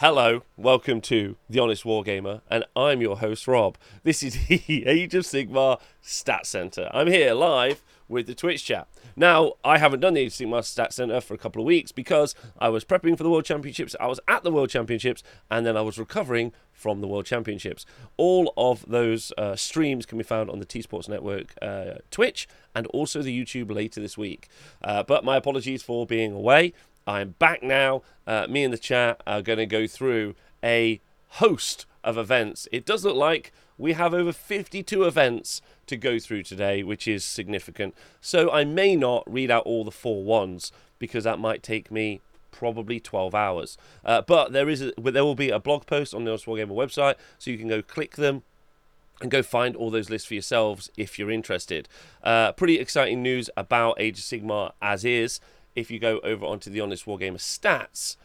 Hello, welcome to The Honest Wargamer, and I'm your host, Rob. This is the Age of Sigmar Stat Center. I'm here live with the Twitch chat. Now, I haven't done the Age of Sigmar Stat Center for a couple of weeks because I was prepping for the World Championships, I was at the World Championships, and then I was recovering from the World Championships. All of those streams can be found on the T-Sports Network Twitch and also the YouTube later this week. But my apologies for being away. I'm back now. Me and the chat are going to go through a host of events. It does look like we have over 52 events to go through today, which is significant. So I may not read out all the 4-1s because that might take me probably 12 hours. But there will be a blog post on the Honest Wargamer website, so you can go click them and go find all those lists for yourselves if you're interested. Pretty exciting news about Age of Sigmar as is. If you go over onto the Honest Wargamer stats,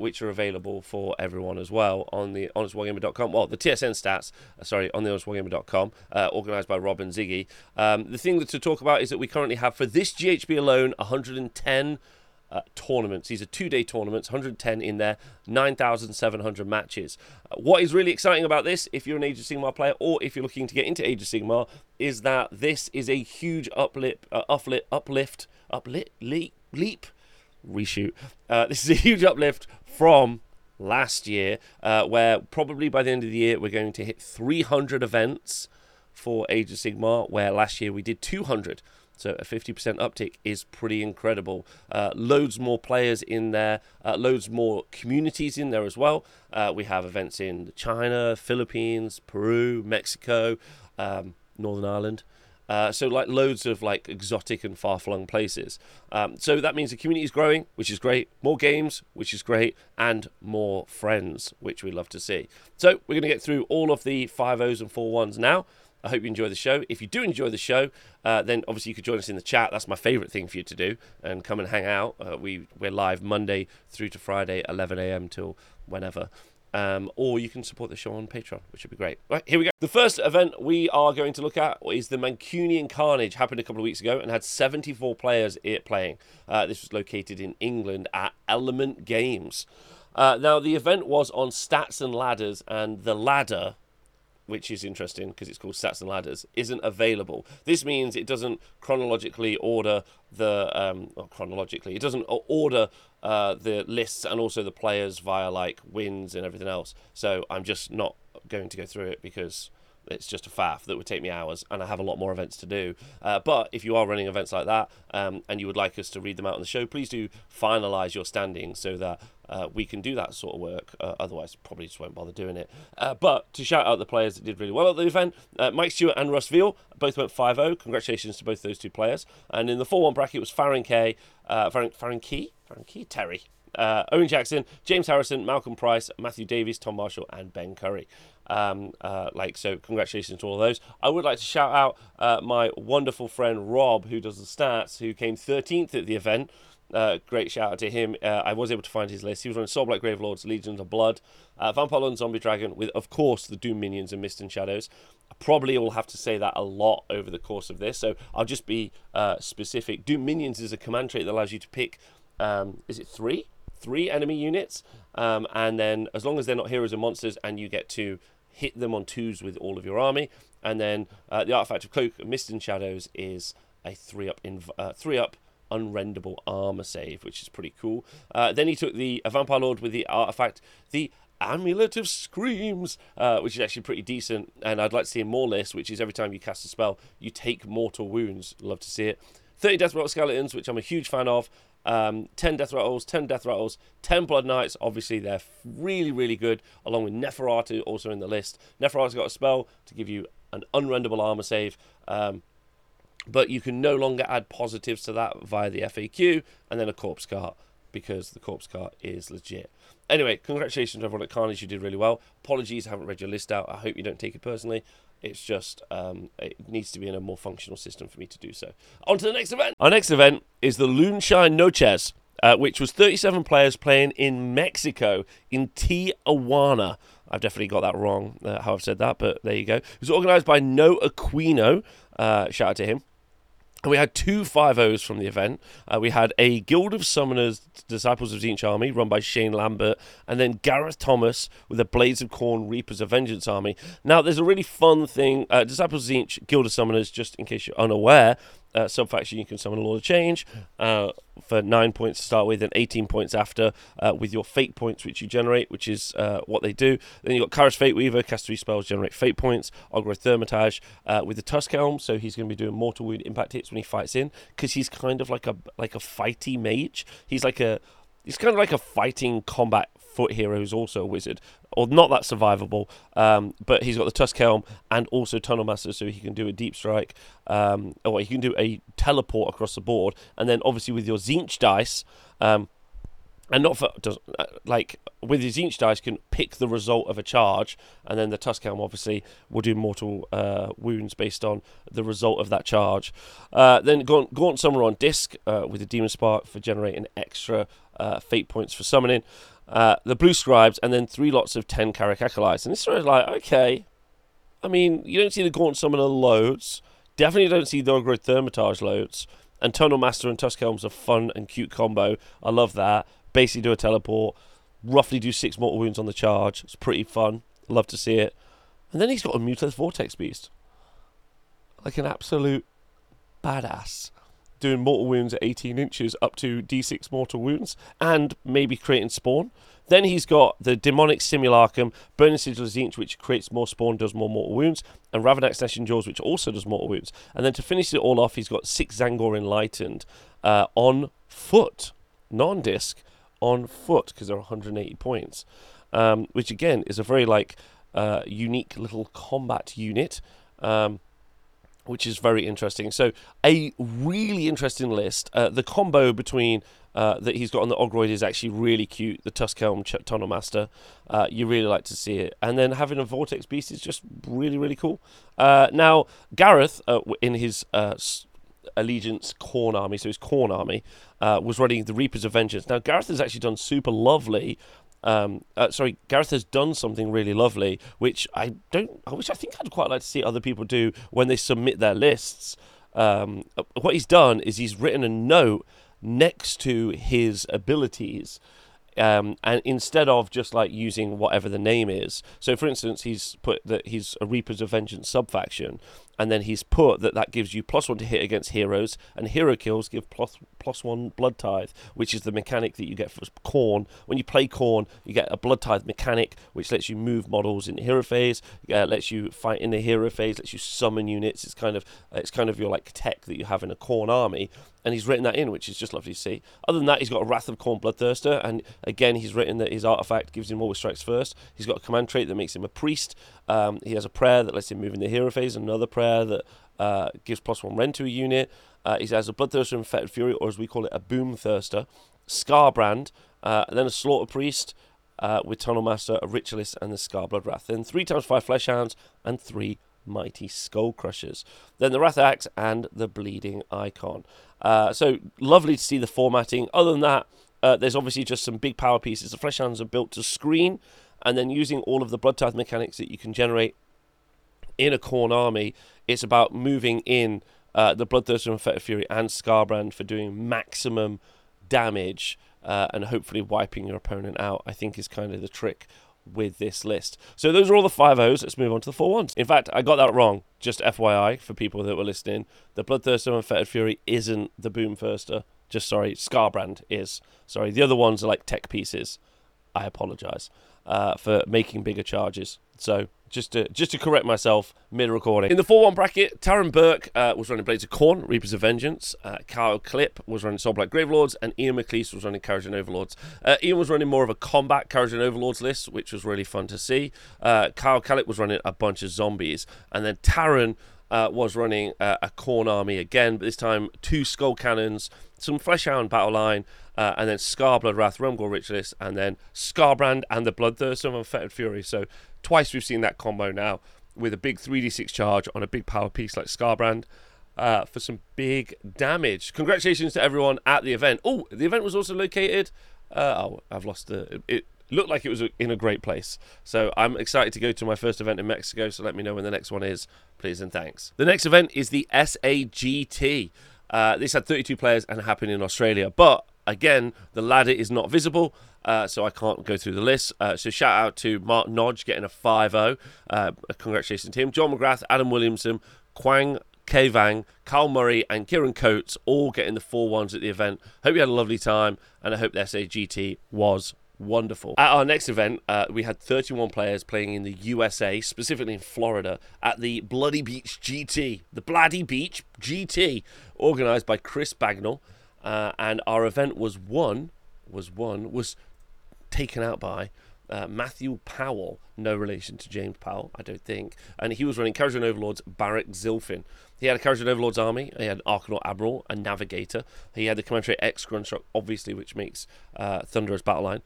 which are available for everyone as well on the honestwargamer.com, well, the TSN stats, sorry, on the honestwargamer.com, organised by Rob and Ziggy. The thing to talk about is that we currently have, for this GHB alone, 110 tournaments. These are two-day tournaments, 110 in there, 9,700 matches. What is really exciting about this, if you're an Age of Sigmar player or if you're looking to get into Age of Sigmar, is that this is a huge uplift from last year, where probably by the end of the year we're going to hit 300 events for Age of Sigmar, where last year we did 200. So a 50% uptick is pretty incredible. Loads more players in there, loads more communities in there as well. We have events in China, Philippines, Peru, Mexico, Northern Ireland. So like loads of like exotic and far-flung places. So that means the community is growing, which is great. More games, which is great. And more friends, which we love to see. So we're going to get through all of the 5-0s and 4-1s now. I hope you enjoy the show. If you do enjoy the show, then obviously you could join us in the chat. That's my favourite thing for you to do. And come and hang out. We're live Monday through to Friday, 11 a.m. till whenever. Or you can support the show on Patreon, which would be great. Right, here we go. The first event we are going to look at is the Mancunian Carnage. Happened a couple of weeks ago and had 74 players playing. This was located in England at Element Games. Now, the event was on Stats and Ladders, and the ladder, which is interesting because it's called Stats and Ladders, isn't available. This means it doesn't chronologically order the the lists and also the players via like wins and everything else. So I'm just not going to go through it because it's just a faff that would take me hours, and I have a lot more events to do. But if you are running events like that and you would like us to read them out on the show, please do finalise your standings so that we can do that sort of work. Otherwise, probably just won't bother doing it. But to shout out the players that did really well at the event, Mike Stewart and Russ Veal both went 5-0. Congratulations to both those two players. And in the 4-1 bracket, it was Farron Key, Terry. Owen Jackson, James Harrison, Malcolm Price, Matthew Davies, Tom Marshall, and Ben Curry. So congratulations to all of those. I would like to shout out my wonderful friend Rob, who does the stats, who came 13th at the event. Great shout out to him. I was able to find his list. He was running Soul Black Gravelords, Legions of Blood, Vampire Lord and Zombie Dragon, with of course the Doom Minions and Mist and Shadows. I probably will have to say that a lot over the course of this, so I'll just be specific. Doom Minions is a command trait that allows you to pick is it three enemy units, and then as long as they're not heroes and monsters, and you get to hit them on 2s with all of your army. And then the artifact of Cloak of Mist and Shadows is a 3-up unrendable armor save, which is pretty cool. Then he took the Vampire Lord with the artifact, the Amulet of Screams, which is actually pretty decent, and I'd like to see more lists, which is every time you cast a spell, you take mortal wounds. Love to see it. 30 Death Rattle Skeletons, which I'm a huge fan of. 10 Death Rattles, 10 Death Rattles, 10 Blood Knights. Obviously, they're really, really good, along with Neferatu also in the list. Neferatu's got a spell to give you an unrendable armor save, but you can no longer add positives to that via the FAQ, and then a Corpse Cart, because the Corpse Cart is legit. Anyway, congratulations to everyone at Carnage. You did really well. Apologies, I haven't read your list out. I hope you don't take it personally. It's just, it needs to be in a more functional system for me to do so. On to the next event. Our next event is the Lunshine Noches, which was 37 players playing in Mexico, in Tijuana. I've definitely got that wrong, how I've said that, but there you go. It was organised by No Aquino. Shout out to him. We had two 5-0s from the event. We had a Guild of Summoners, Disciples of Tzeentch Army, run by Shane Lambert, and then Gareth Thomas with the Blades of Khorne, Reapers of Vengeance Army. Now, there's a really fun thing. Disciples of Tzeentch, Guild of Summoners, just in case you're unaware, sub-faction, you can summon a Lord of Change for 9 points to start with and 18 points after with your fate points, which you generate, which is what they do. Then you've got Kara's Fate Weaver, cast 3 spells, generate fate points. Ogroth Thermitage with the Tusk Helm, so he's going to be doing mortal wound impact hits when he fights in, because he's kind of like a fighty mage. He's kind of like a fighting combat foot hero who's also a wizard, or not that survivable, but he's got the Tusk Helm and also Tunnel Master, so he can do a deep strike, or he can do a teleport across the board. And then obviously with your Tzeentch dice, with your Tzeentch dice can pick the result of a charge, and then the Tusk Helm obviously will do mortal wounds based on the result of that charge. Then Gaunt Summoner on disc with the Demon Spark for generating extra fate points for summoning. The Blue Scribes, and then 3 lots of 10 Karak Acolytes. And it's sort of like, okay, I mean, you don't see the Gaunt Summoner loads, definitely don't see the Ogroth Thermitage loads, and Tunnel Master and Tusk Helm's a fun and cute combo. I love that. Basically do a teleport, roughly do 6 mortal wounds on the charge. It's pretty fun. Love to see it. And then he's got a Mutalith Vortex Beast. Like an absolute badass. Doing mortal wounds at 18 inches up to D6 mortal wounds and maybe creating spawn. Then he's got the Demonic Simulacrum, Burning Sigil of Tzeentch, which creates more spawn, does more mortal wounds, and Ravenak's Gnashing Jaws, which also does mortal wounds. And then to finish it all off, he's got 6 Zangor Enlightened on foot, non-disc, on foot, because they're 180 points, which again is a very unique little combat unit, which is very interesting. So a really interesting list. The combo between that he's got on the Ogroid is actually really cute. The Tusk Helm Tunnel Master, you really like to see it. And then having a Vortex Beast is just really, really cool. Now, Gareth, in his Allegiance Khorne army, so his Khorne army, was running the Reapers of Vengeance. Now, Gareth has actually done Gareth has done something really lovely, which I think I'd quite like to see other people do when they submit their lists. What he's done is he's written a note next to his abilities, and instead of just using whatever the name is. So for instance, he's put that he's a Reapers of Vengeance subfaction, and then he's put that gives you +1 to hit against heroes, and hero kills give +1 blood tithe, which is the mechanic that you get for Khorne. When you play Khorne, you get a blood tithe mechanic, which lets you move models in the hero phase, lets you fight in the hero phase, lets you summon units. It's kind of your tech that you have in a Khorne army, and he's written that in, which is just lovely to see. Other than that, he's got a Wrath of Khorne Bloodthirster, and again, he's written that his artifact gives him always strikes first. He's got a command trait that makes him a priest. He has a prayer that lets him move in the hero phase, another prayer that gives +1 rend to a unit. He has a Bloodthirster and Fetid Fury, or as we call it, a Boomthirster, Scarbrand, and then a Slaughter Priest with Tunnel Master, a Ritualist, and the Scarblood Wrath. Then 3x5 Flesh Hounds and 3 Mighty Skull Crushers. Then the Wrath Axe and the Bleeding Icon. So lovely to see the formatting. Other than that, there's obviously just some big power pieces. The Flesh Hounds are built to screen, and then using all of the blood tithe mechanics that you can generate in a Khorne army, it's about moving in the Bloodthirster and Fetid Fury and Scarbrand for doing maximum damage and hopefully wiping your opponent out, I think, is kind of the trick with this list. So those are all the 5-0s. Let's move on to the 4-1s. In fact, I got that wrong, just FYI for people that were listening. The Bloodthirster and Fetid Fury isn't the Boomthirster. Scarbrand is. Sorry, the other ones are tech pieces. I apologise for making bigger charges. So just to correct myself mid-recording. In the 4-1 bracket, Taran Burke was running Blades of Khorne, Reapers of Vengeance. Kyle Clipp was running Soulblight Gravelords, and Ian McLeese was running Carriage and Overlords. Ian was running more of a combat Carriage and Overlords list, which was really fun to see. Kyle Clipp was running a bunch of zombies, and then Taran was running a Khorne army again, but this time 2 Skull Cannons, some Fleshhound Battle Line, and then Scarblood Wrath, Rumgore Ritualist, and then Scarbrand and the Bloodthirster and Fetid Fury. So twice we've seen that combo now, with a big 3d6 charge on a big power piece like Scarbrand for some big damage. Congratulations to everyone at the event. Oh, the event was also located. I've lost the... It looked like it was in a great place. So I'm excited to go to my first event in Mexico, so let me know when the next one is, please and thanks. The next event is the SAGT. This had 32 players and happened in Australia, but again, the ladder is not visible, so I can't go through the list. So shout out to Mark Nodge getting a 5-0. Congratulations to him. John McGrath, Adam Williamson, Quang Kevang, Carl Murray, and Kieran Coates all getting the 4-1s at the event. Hope you had a lovely time, and I hope the SAGT was wonderful. At our next event, we had 31 players playing in the USA, specifically in Florida, at the Bloody Beach GT. The Bloody Beach GT, organised by Chris Bagnall. And our event was taken out by Matthew Powell, no relation to James Powell, I don't think. And he was running Carrigan Overlord's Barak Zilfin. He had a Carrigan Overlord's army, he had an Arkanaut Admiral, a Navigator. He had the Commentary X-Grunstruck, obviously, which makes Thunderer's Battleline.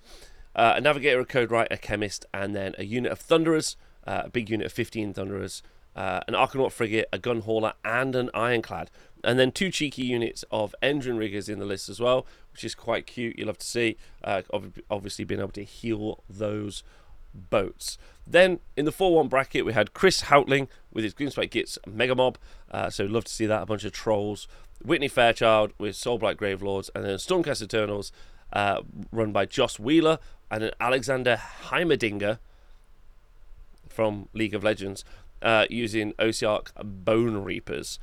A Navigator, a Code Wright, a Chemist, and then a unit of Thunderers, a big unit of 15 Thunderers, an Arkanaut Frigate, a Gun Hauler, and an Ironclad. And then two cheeky units of engine riggers in the list as well, which is quite cute. You love to see, obviously being able to heal those boats. Then in the 4-1 bracket, we had Chris Houtling with his Greenspike Gits Mega Mob. So love to see that, a bunch of trolls. Whitney Fairchild with Soulblight Gravelords, and then Stormcast Eternals run by Joss Wheeler and an Alexander Heimerdinger from League of Legends using Osiark Bone Reapers.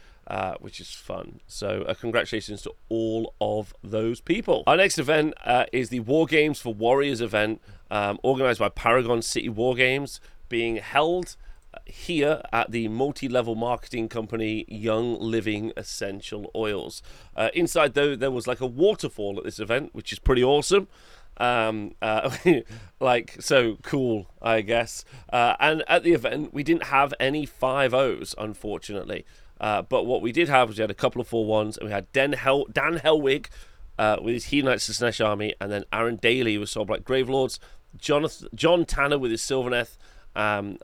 Which is fun. So congratulations to all of those people. Our next event is the War Games for Warriors event, organised by Paragon City War Games, being held here at the multi-level marketing company Young Living Essential Oils. Inside, though, there was like a waterfall at this event, which is pretty awesome. Like, so cool, I guess. And at the event, we didn't have any 5-0s, unfortunately. But what we did have was we had a couple of 4-1s, and we had Dan Helwig with his He Knights of Snesh Army, and then Aaron Daly with Soulblight Gravelords, John Tanner with his Sylvaneth,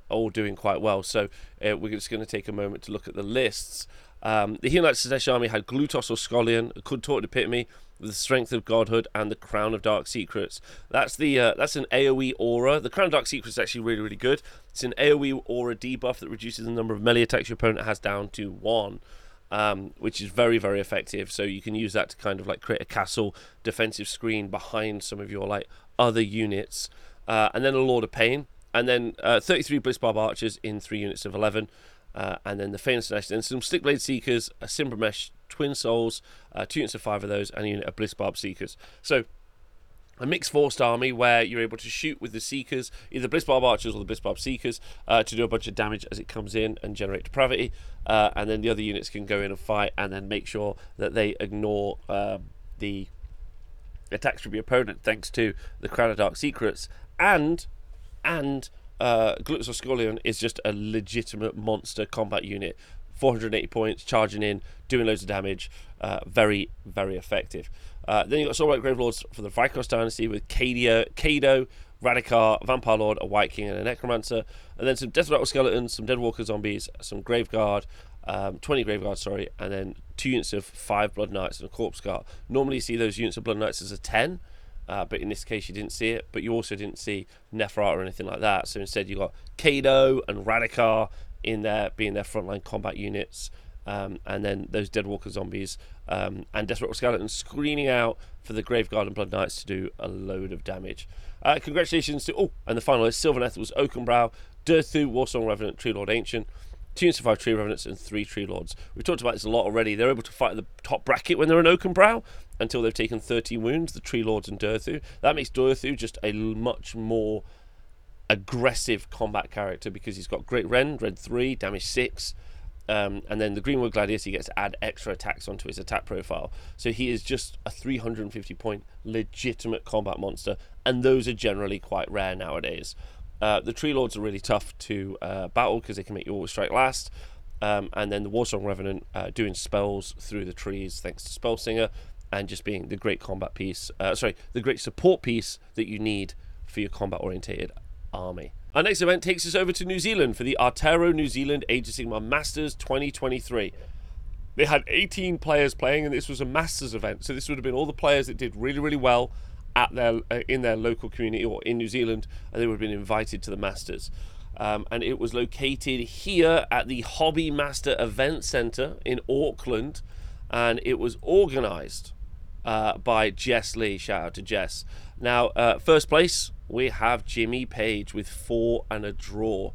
all doing quite well. So we're just going to take a moment to look at the lists. The He Knights of Snesh Army had Glutos or Scolion, a Contorted Epitome, with the Strength of Godhood and the Crown of Dark Secrets. That's the that's an AoE aura. The Crown of Dark Secrets is actually really, really good. It's an AoE aura debuff that reduces the number of melee attacks your opponent has down to 1, which is very, very effective. So you can use that to kind of like create a castle defensive screen behind some of your like other units. And then a Lord of Pain. And then 33 Blissbarb Archers in 3 units of 11. And then the Famous Nest, and some Stickblade Seekers, a Simbramesh Twin Souls, 2 units of 5 of those, and a unit of Blissbarb Seekers. So a mixed forced army where you're able to shoot with the Seekers, either Blissbarb Archers or the Blissbarb Seekers, to do a bunch of damage as it comes in and generate depravity. And then the other units can go in and fight, and then make sure that they ignore the attacks from your opponent, thanks to the Crown of Dark Secrets. And Glutos of Scolion is just a legitimate monster combat unit, 480 points, charging in, doing loads of damage, very, very effective. Then you've got Soulblight Gravelords for the Vikos Dynasty with Kado, Radikar, Vampire Lord, a White King and a Necromancer, and then some Death Rattle Skeletons, some Deadwalker Zombies, some Graveguard, 20 Graveguards, sorry, and then 2 units of 5 Blood Knights and a Corpse Guard. Normally you see those units of Blood Knights as a 10, but in this case you didn't see it, but you also didn't see Neferata or anything like that, so instead you got Kado and Radikar in there being their frontline combat units, and then those Deadwalker Zombies and Death Rattle Skeletons screening out for the Graveguard and Blood Knights to do a load of damage. Congratulations to and the final is Sylvaneth was Oakenbrow, Durthu, Warsong Revenant, Tree Lord Ancient, 2 units of 5 Tree Revenants and 3 Tree Lords. We've talked about this a lot already. They're able to fight in the top bracket when they're in Oakenbrow until they've taken 13 wounds, the Tree Lords and Durthu. That makes Durthu just a much more aggressive combat character because he's got great rend 3, damage 6, and then the Greenwood Gladius, he gets to add extra attacks onto his attack profile. So he is just a 350 point legitimate combat monster, and those are generally quite rare nowadays. The Tree Lords are really tough to battle because they can make you always strike last, and then the Warsong Revenant doing spells through the trees thanks to Spellsinger, and just being the great combat piece, the great support piece that you need for your combat oriented army. Our next event takes us over to New Zealand for the Artero New Zealand Age of Sigmar Masters 2023. They had 18 players playing, and this was a Masters event, so this would have been all the players that did really, really well at their in their local community, or in New Zealand, and they would have been invited to the Masters. And it was located here at the Hobby Master Event Centre in Auckland, and it was organised by Jess Lee. Shout out to Jess. Now, first place, we have Jimmy Page with 4 and a draw.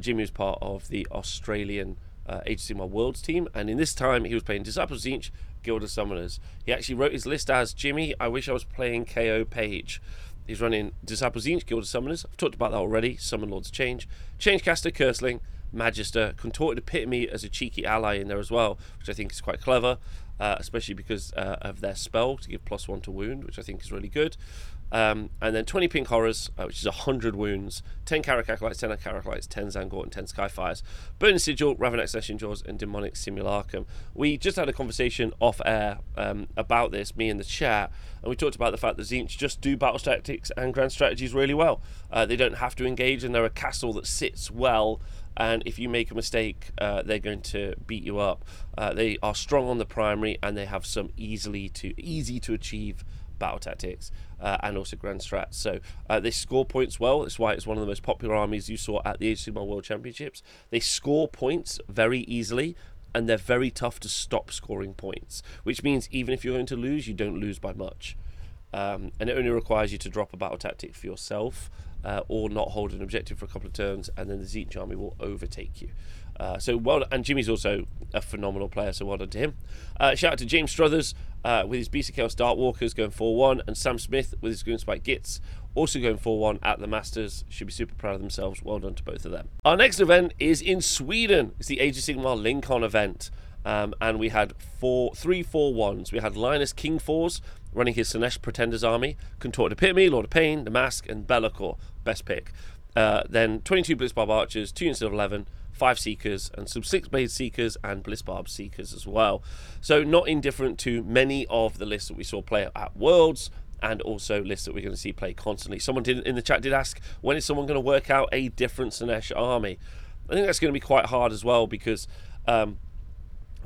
Jimmy was part of the Australian HCMR Worlds team, and in this time he was playing Disciples Inch, Guild of Summoners. He actually wrote his list as, "Jimmy, I wish I was playing KO Page." He's running Disciples Inch, Guild of Summoners. I've talked about that already. Summon Lords Change, Changecaster, Cursling, Magister, Contorted Epitome as a cheeky ally in there as well, which I think is quite clever, especially because of their spell to give +1 to wound, which I think is really good. And then 20 Pink Horrors, which is 100 wounds, 10 Karakakalites, 10 Karakalites, 10 Zangort, and 10 Skyfires, Burning Sigil, Raven Accession Jaws, and Demonic Simulacrum. We just had a conversation off air about this, me and the chat, and we talked about the fact that Tzeentch just do battle tactics and grand strategies really well. They don't have to engage, and they're a castle that sits well, and if you make a mistake, they're going to beat you up. They are strong on the primary, and they have some easy to achieve battle tactics and also grand strats, so they score points well. That's why it's one of the most popular armies you saw at the HCMR World Championships. They score points very easily, and they're very tough to stop scoring points, which means even if you're going to lose, you don't lose by much, and it only requires you to drop a battle tactic for yourself or not hold an objective for a couple of turns, and then the Tzeentch army will overtake you. So well, and Jimmy's also a phenomenal player, so well done to him. Shout out to James Struthers with his Beast of Chaos Dartwalkers going 4-1, and Sam Smith with his Goonspike Gits also going 4-1 at the Masters. Should be super proud of themselves. Well done to both of them. Our next event is in Sweden. It's the Age of Sigmar Lincoln event, and we had three 4-1s. We had Linus Kingfors running his Sinesh Pretenders army, Contorted Epitome, Lord of Pain, the Mask, and Belacor. Best pick. Then 22 Blitzbarb Archers, 2 units of 11, 5 Seekers, and some 6 Blade Seekers and Blitzbarb Seekers as well. So not indifferent to many of the lists that we saw play at Worlds, and also lists that we're going to see play constantly. Someone in the chat did ask, when is someone going to work out a different Sinesh army? I think that's going to be quite hard as well, because the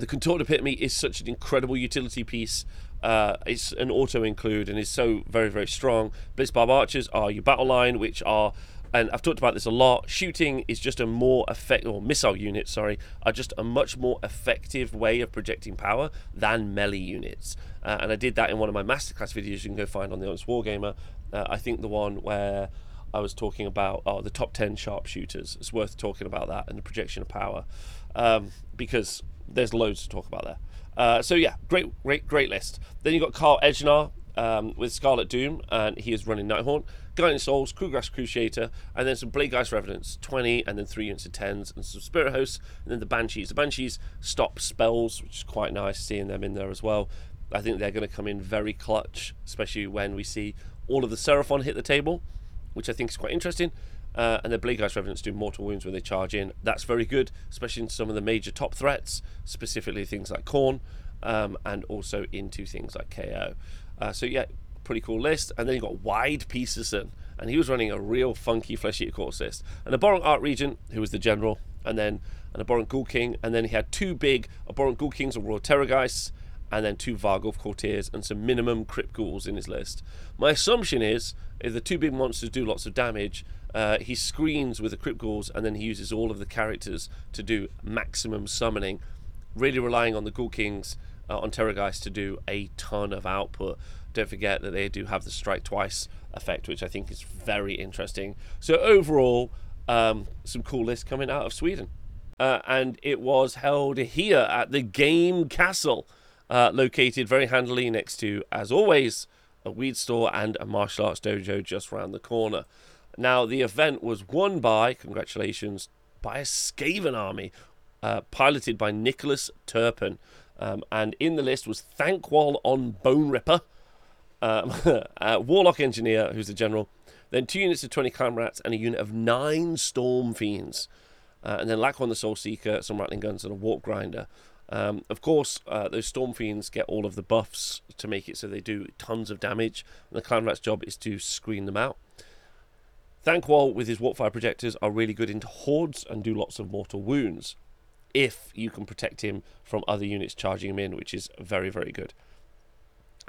Contorted Epitome is such an incredible utility piece. It's an auto-include and is so very, very strong. Blitzbarb Archers are your battle line, which are, and I've talked about this a lot, shooting is just a more effective, or missile units, sorry, are just a much more effective way of projecting power than melee units. And I did that in one of my masterclass videos you can go find on the Honest Wargamer. I think the one where I was talking about the top 10 sharpshooters. It's worth talking about that and the projection of power, because there's loads to talk about there. So yeah, great list. Then you've got Carl Edgenar with Scarlet Doom, and he is running Nighthaunt, Guiding Souls, Krugras Cruciator, and then some Bladegeist Revenants, 20, and then 3 units of 10s, and some Spirit Hosts, and then the Banshees. The Banshees stop spells, which is quite nice seeing them in there as well. I think they're going to come in very clutch, especially when we see all of the Seraphon hit the table, which I think is quite interesting. And the Bladegeist Revenants do mortal wounds when they charge in. That's very good, especially in some of the major top threats, specifically things like Khorne, and also into things like KO. So yeah, pretty cool list. And then you've got Wide Peterson, and he was running a real funky Flesh Eater Corpse list, and Abhorrent Art Regent, who was the general, and then an Abhorrent Ghoul King, and then he had 2 big Abhorrent Ghoul Kings of Royal Terrorgeists, and then 2 Vargulf Courtiers, and some minimum Crypt Ghouls in his list. My assumption is, if the 2 big monsters do lots of damage, he screens with the Crypt Ghouls, and then he uses all of the characters to do maximum summoning, really relying on the Ghoul Kings on Terrorgeist to do a ton of output. Don't forget that they do have the strike twice effect, which I think is very interesting. So overall, some cool lists coming out of Sweden. And it was held here at the Game Castle, located very handily next to, as always, a weed store and a martial arts dojo just round the corner. Now, the event was won by, congratulations, by a Skaven army, piloted by Nicholas Turpin. And in the list was Thankwall on Bone Ripper, Warlock Engineer, who's the general, then 2 units of 20 Clan Rats and a unit of 9 Storm Fiends, and then Lackwon the Soul Seeker, some Rattling Guns, and a Warp Grinder. Of course, those Storm Fiends get all of the buffs to make it so they do tons of damage, and the Clan Rats' job is to screen them out. Thankwall, with his Warpfire Projectors, are really good into hordes and do lots of mortal wounds, if you can protect him from other units charging him in, which is very, very good.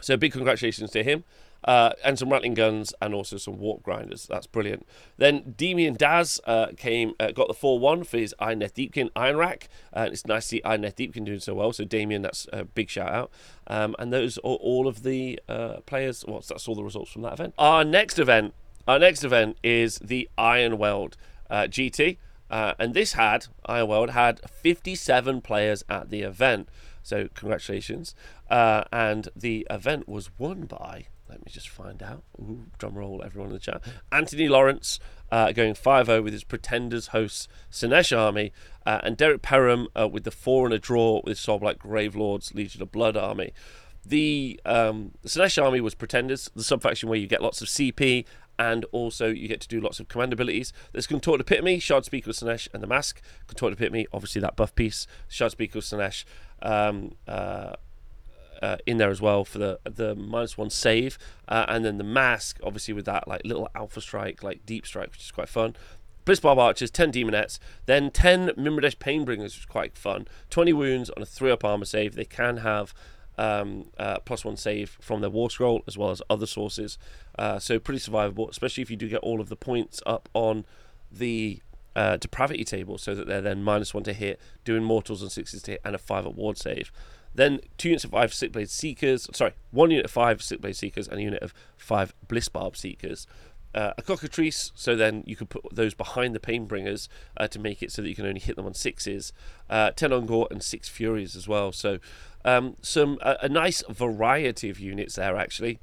So big congratulations to him. And some rattling guns and also some warp grinders. That's brilliant. Then Demian Daz got the 4-1 for his Ironeth Deepkin Iron Rack. It's nice to see Ironeth Deepkin doing so well. So Damian, that's a big shout out. And those are all of the players. Well, that's all the results from that event. Our next event is the Iron Weld GT. And this had, Iron Weld had 57 players at the event. So congratulations. And the event was won by, let me just find out. Ooh, drum roll, everyone in the chat. Anthony Lawrence going 5-0 with his Pretenders host Sinesh Army. And Derek Perham with the 4 and a draw with Soulblight Gravelords Legion of Blood Army. The Sinesh Army was Pretenders, the sub-faction where you get lots of CP and also you get to do lots of command abilities. There's Contorted Epitome, Shard Speaker with Sinesh and the Mask. Contorted Epitome, obviously that buff piece. Shard Speaker with Sinesh. In there as well for the -1 save, and then the Mask obviously with that like little alpha strike, like deep strike, which is quite fun. Blitzbarb Archers, 10 Demonettes, then 10 Mimrodesh Painbringers, which is quite fun. 20 wounds on a 3-up armor save. They can have +1 save from their war scroll as well as other sources, so pretty survivable, especially if you do get all of the points up on the depravity table, so that they're then -1 to hit, doing mortals and 6s to hit, and a 5-up ward save. Then 2 units of 5 Sickblade Seekers, sorry, 1 unit of 5 Sickblade Seekers and a 1 unit of 5 Blitzbarb Seekers. A Cockatrice, so then you could put those behind the Painbringers to make it so that you can only hit them on 6s. 10 Ungor and 6 Furies as well. So a nice variety of units there, actually.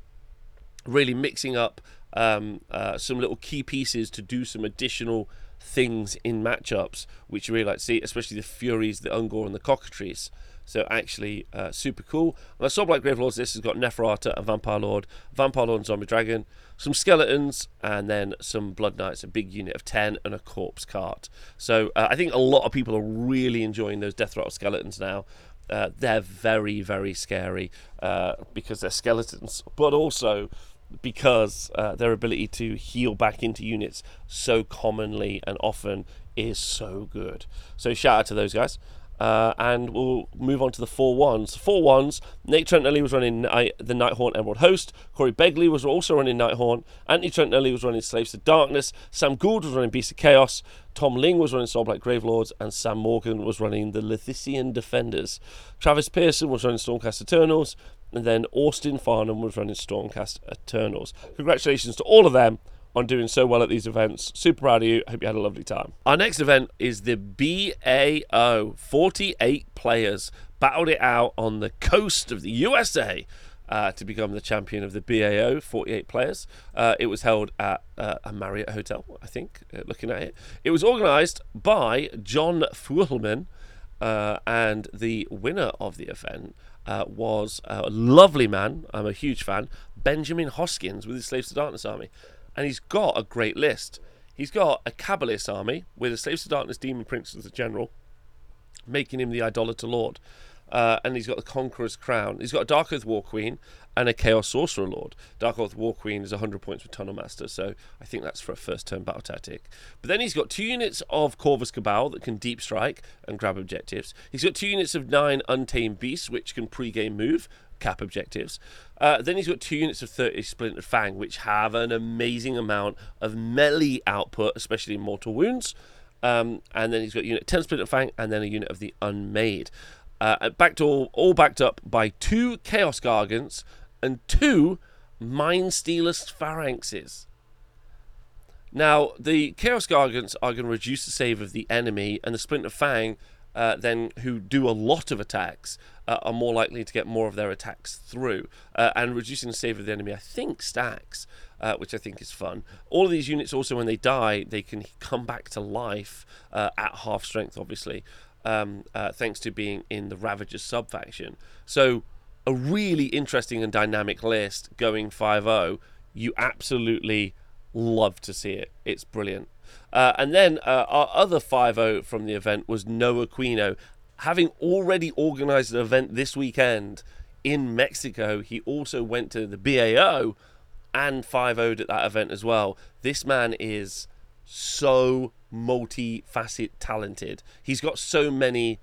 Really mixing up some little key pieces to do some additional things in matchups, which you really like to see, especially the Furies, the Ungor and the Cockatrice. So actually super cool. And I saw Black Gravelords, this has got Neferata and Vampire Lord and Zombie Dragon, some skeletons, and then some Blood Knights, a big unit of 10 and a corpse cart. So I think a lot of people are really enjoying those Death Rattle skeletons now. They're very, very scary because they're skeletons, but also because their ability to heal back into units so commonly and often is so good. So shout out to those guys. And we'll move on to the 4-1s. 4-1s, Nate Trentinelli was running the Nighthaunt Emerald Host. Corey Begley was also running Nighthaunt. Anthony Trentinelli was running Slaves to Darkness. Sam Gould was running Beasts of Chaos. Tom Ling was running Soulblight Gravelords. And Sam Morgan was running the Lethisian Defenders. Travis Pearson was running Stormcast Eternals. And then Austin Farnham was running Stormcast Eternals. Congratulations to all of them on doing so well at these events. Super proud of you. Hope you had a lovely time. Our next event is the BAO. 48 players battled it out on the coast of the USA to become the champion of the BAO. 48 players. It was held at a Marriott hotel, I think, looking at it. It was organized by John Fuhlman, and the winner of the event was a lovely man, I'm a huge fan, Benjamin Hoskins with his Slaves to Darkness army. And he's got a great list. He's got a Kabbalist army with a Slaves to Darkness Demon Prince as the general, making him the Idolater Lord. And he's got the Conqueror's Crown. He's got a Dark Oath War Queen and a Chaos Sorcerer Lord. Dark Oath War Queen is 100 points with Tunnel Master, so I think that's for a first-turn battle tactic. But then he's got 2 units of Corvus Cabal that can deep strike and grab objectives. He's got 2 units of 9 Untamed Beasts, which can pre-game move, cap objectives. Then he's got 2 units of 30 Splintered Fang, which have an amazing amount of melee output, especially in mortal wounds. And then he's got unit 10 Splintered Fang, and then a unit of the Unmade. All backed up by 2 Chaos Gargants and 2 Mindstealer Pharynxes. Now, the Chaos Gargants are going to reduce the save of the enemy, and the Splintered Fang, who do a lot of attacks, are more likely to get more of their attacks through, and reducing the save of the enemy, I think, stacks, which I think is fun. All of these units also, when they die, they can come back to life at half strength, obviously, thanks to being in the Ravager sub-faction. So a really interesting and dynamic list going 5-0. You absolutely love to see it. It's brilliant. And then our other 5-0 from the event was Noah Aquino. Having already organised an event this weekend in Mexico, he also went to the BAO and 5-0'd at that event as well. This man is so multi-facet talented. He's got so many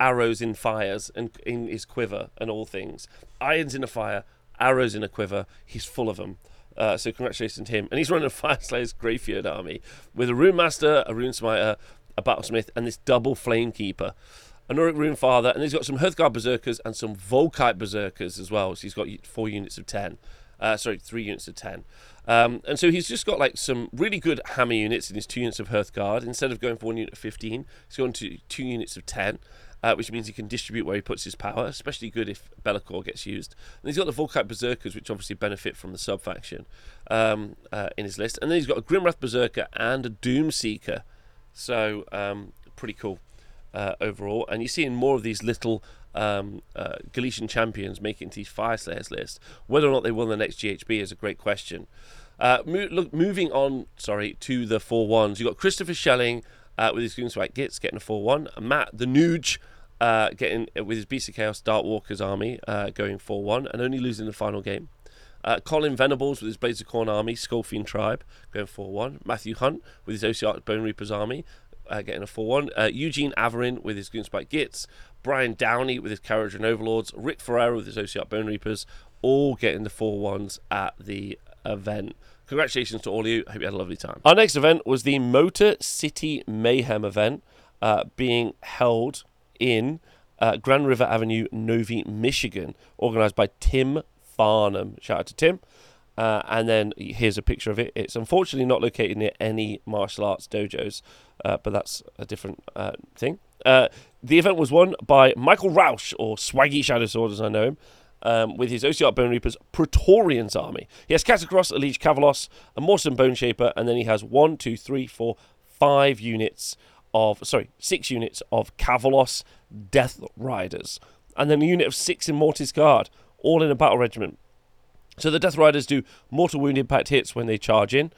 arrows in fires and in his quiver and all things. Irons in a fire, arrows in a quiver. He's full of them. So congratulations to him. And he's running a Fire Slayer's Greyfjord army with a Rune Master, a Rune Smiter, a Battlesmith, and this double Flamekeeper. An Uric Rune Father, and he's got some Hearthguard Berserkers and some Volkite Berserkers as well. So he's got 4 units of 10. 3 units of 10. And so he's just got like some really good hammer units in his 2 units of Hearthguard. Instead of going for 1 unit of 15, he's going to 2 units of 10, which means he can distribute where he puts his power, especially good if Belakor gets used. And he's got the Volkite Berserkers, which obviously benefit from the sub-faction in his list. And then he's got a Grimwrath Berserker and a Doomseeker. So pretty cool overall. And you're seeing more of these little Galician champions making these Fire Slayers list. Whether or not they won the next GHB is a great question. Moving on, sorry, to the 4-1s. You've got Christopher Schelling with his Goonswag Gits getting a 4-1. Matt the Nuge getting with his Beast of Chaos Darkwalker's army going 4-1 and only losing the final game. Colin Venables with his Blades of Khorne army, Skullfiend Tribe going 4-1. Matthew Hunt with his Osiarch Bone Reapers army getting a 4-1. Eugene Averin with his Goonspike Gits. Brian Downey with his Carriage and Overlords. Rick Ferreira with his Osiarch Bone Reapers. All getting the 4-1s at the event. Congratulations to all of you. Hope you had a lovely time. Our next event was the Motor City Mayhem event being held in Grand River Avenue, Novi, Michigan. Organised by Tim Farnham. Shout out to Tim. And then here's a picture of it. It's unfortunately not located near any martial arts dojos, but that's a different thing. The event was won by Michael Rausch, or Swaggy Shadow Sword as I know him, with his Osiarch Bone Reapers Praetorian's army. He has Catacross, Elige Cavalos, a Morstan Bone Shaper, and then he has 6 units of Cavalos Death Riders, and then a unit of 6 in Mortis Guard, all in a battle regiment. So the Death Riders do mortal wound impact hits when they charge in,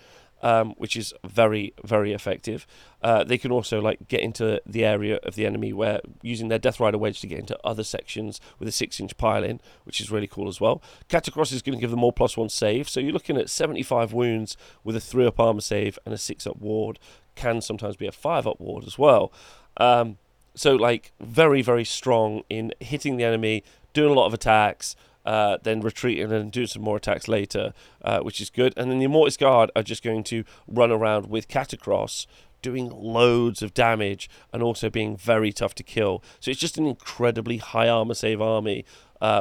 which is very, very effective. They can also like get into the area of the enemy where using their Death Rider wedge to get into other sections with a 6-inch pile in, which is really cool as well. Catacross is going to give them all +1 save, so you're looking at 75 wounds with a 3-up armor save and a 6-up ward. Can sometimes be a 5-up ward as well. So like very, very strong in hitting the enemy, doing a lot of attacks, then retreating and doing some more attacks later, which is good. And then the Mortis Guard are just going to run around with Catacross, doing loads of damage and also being very tough to kill. So it's just an incredibly high armor save army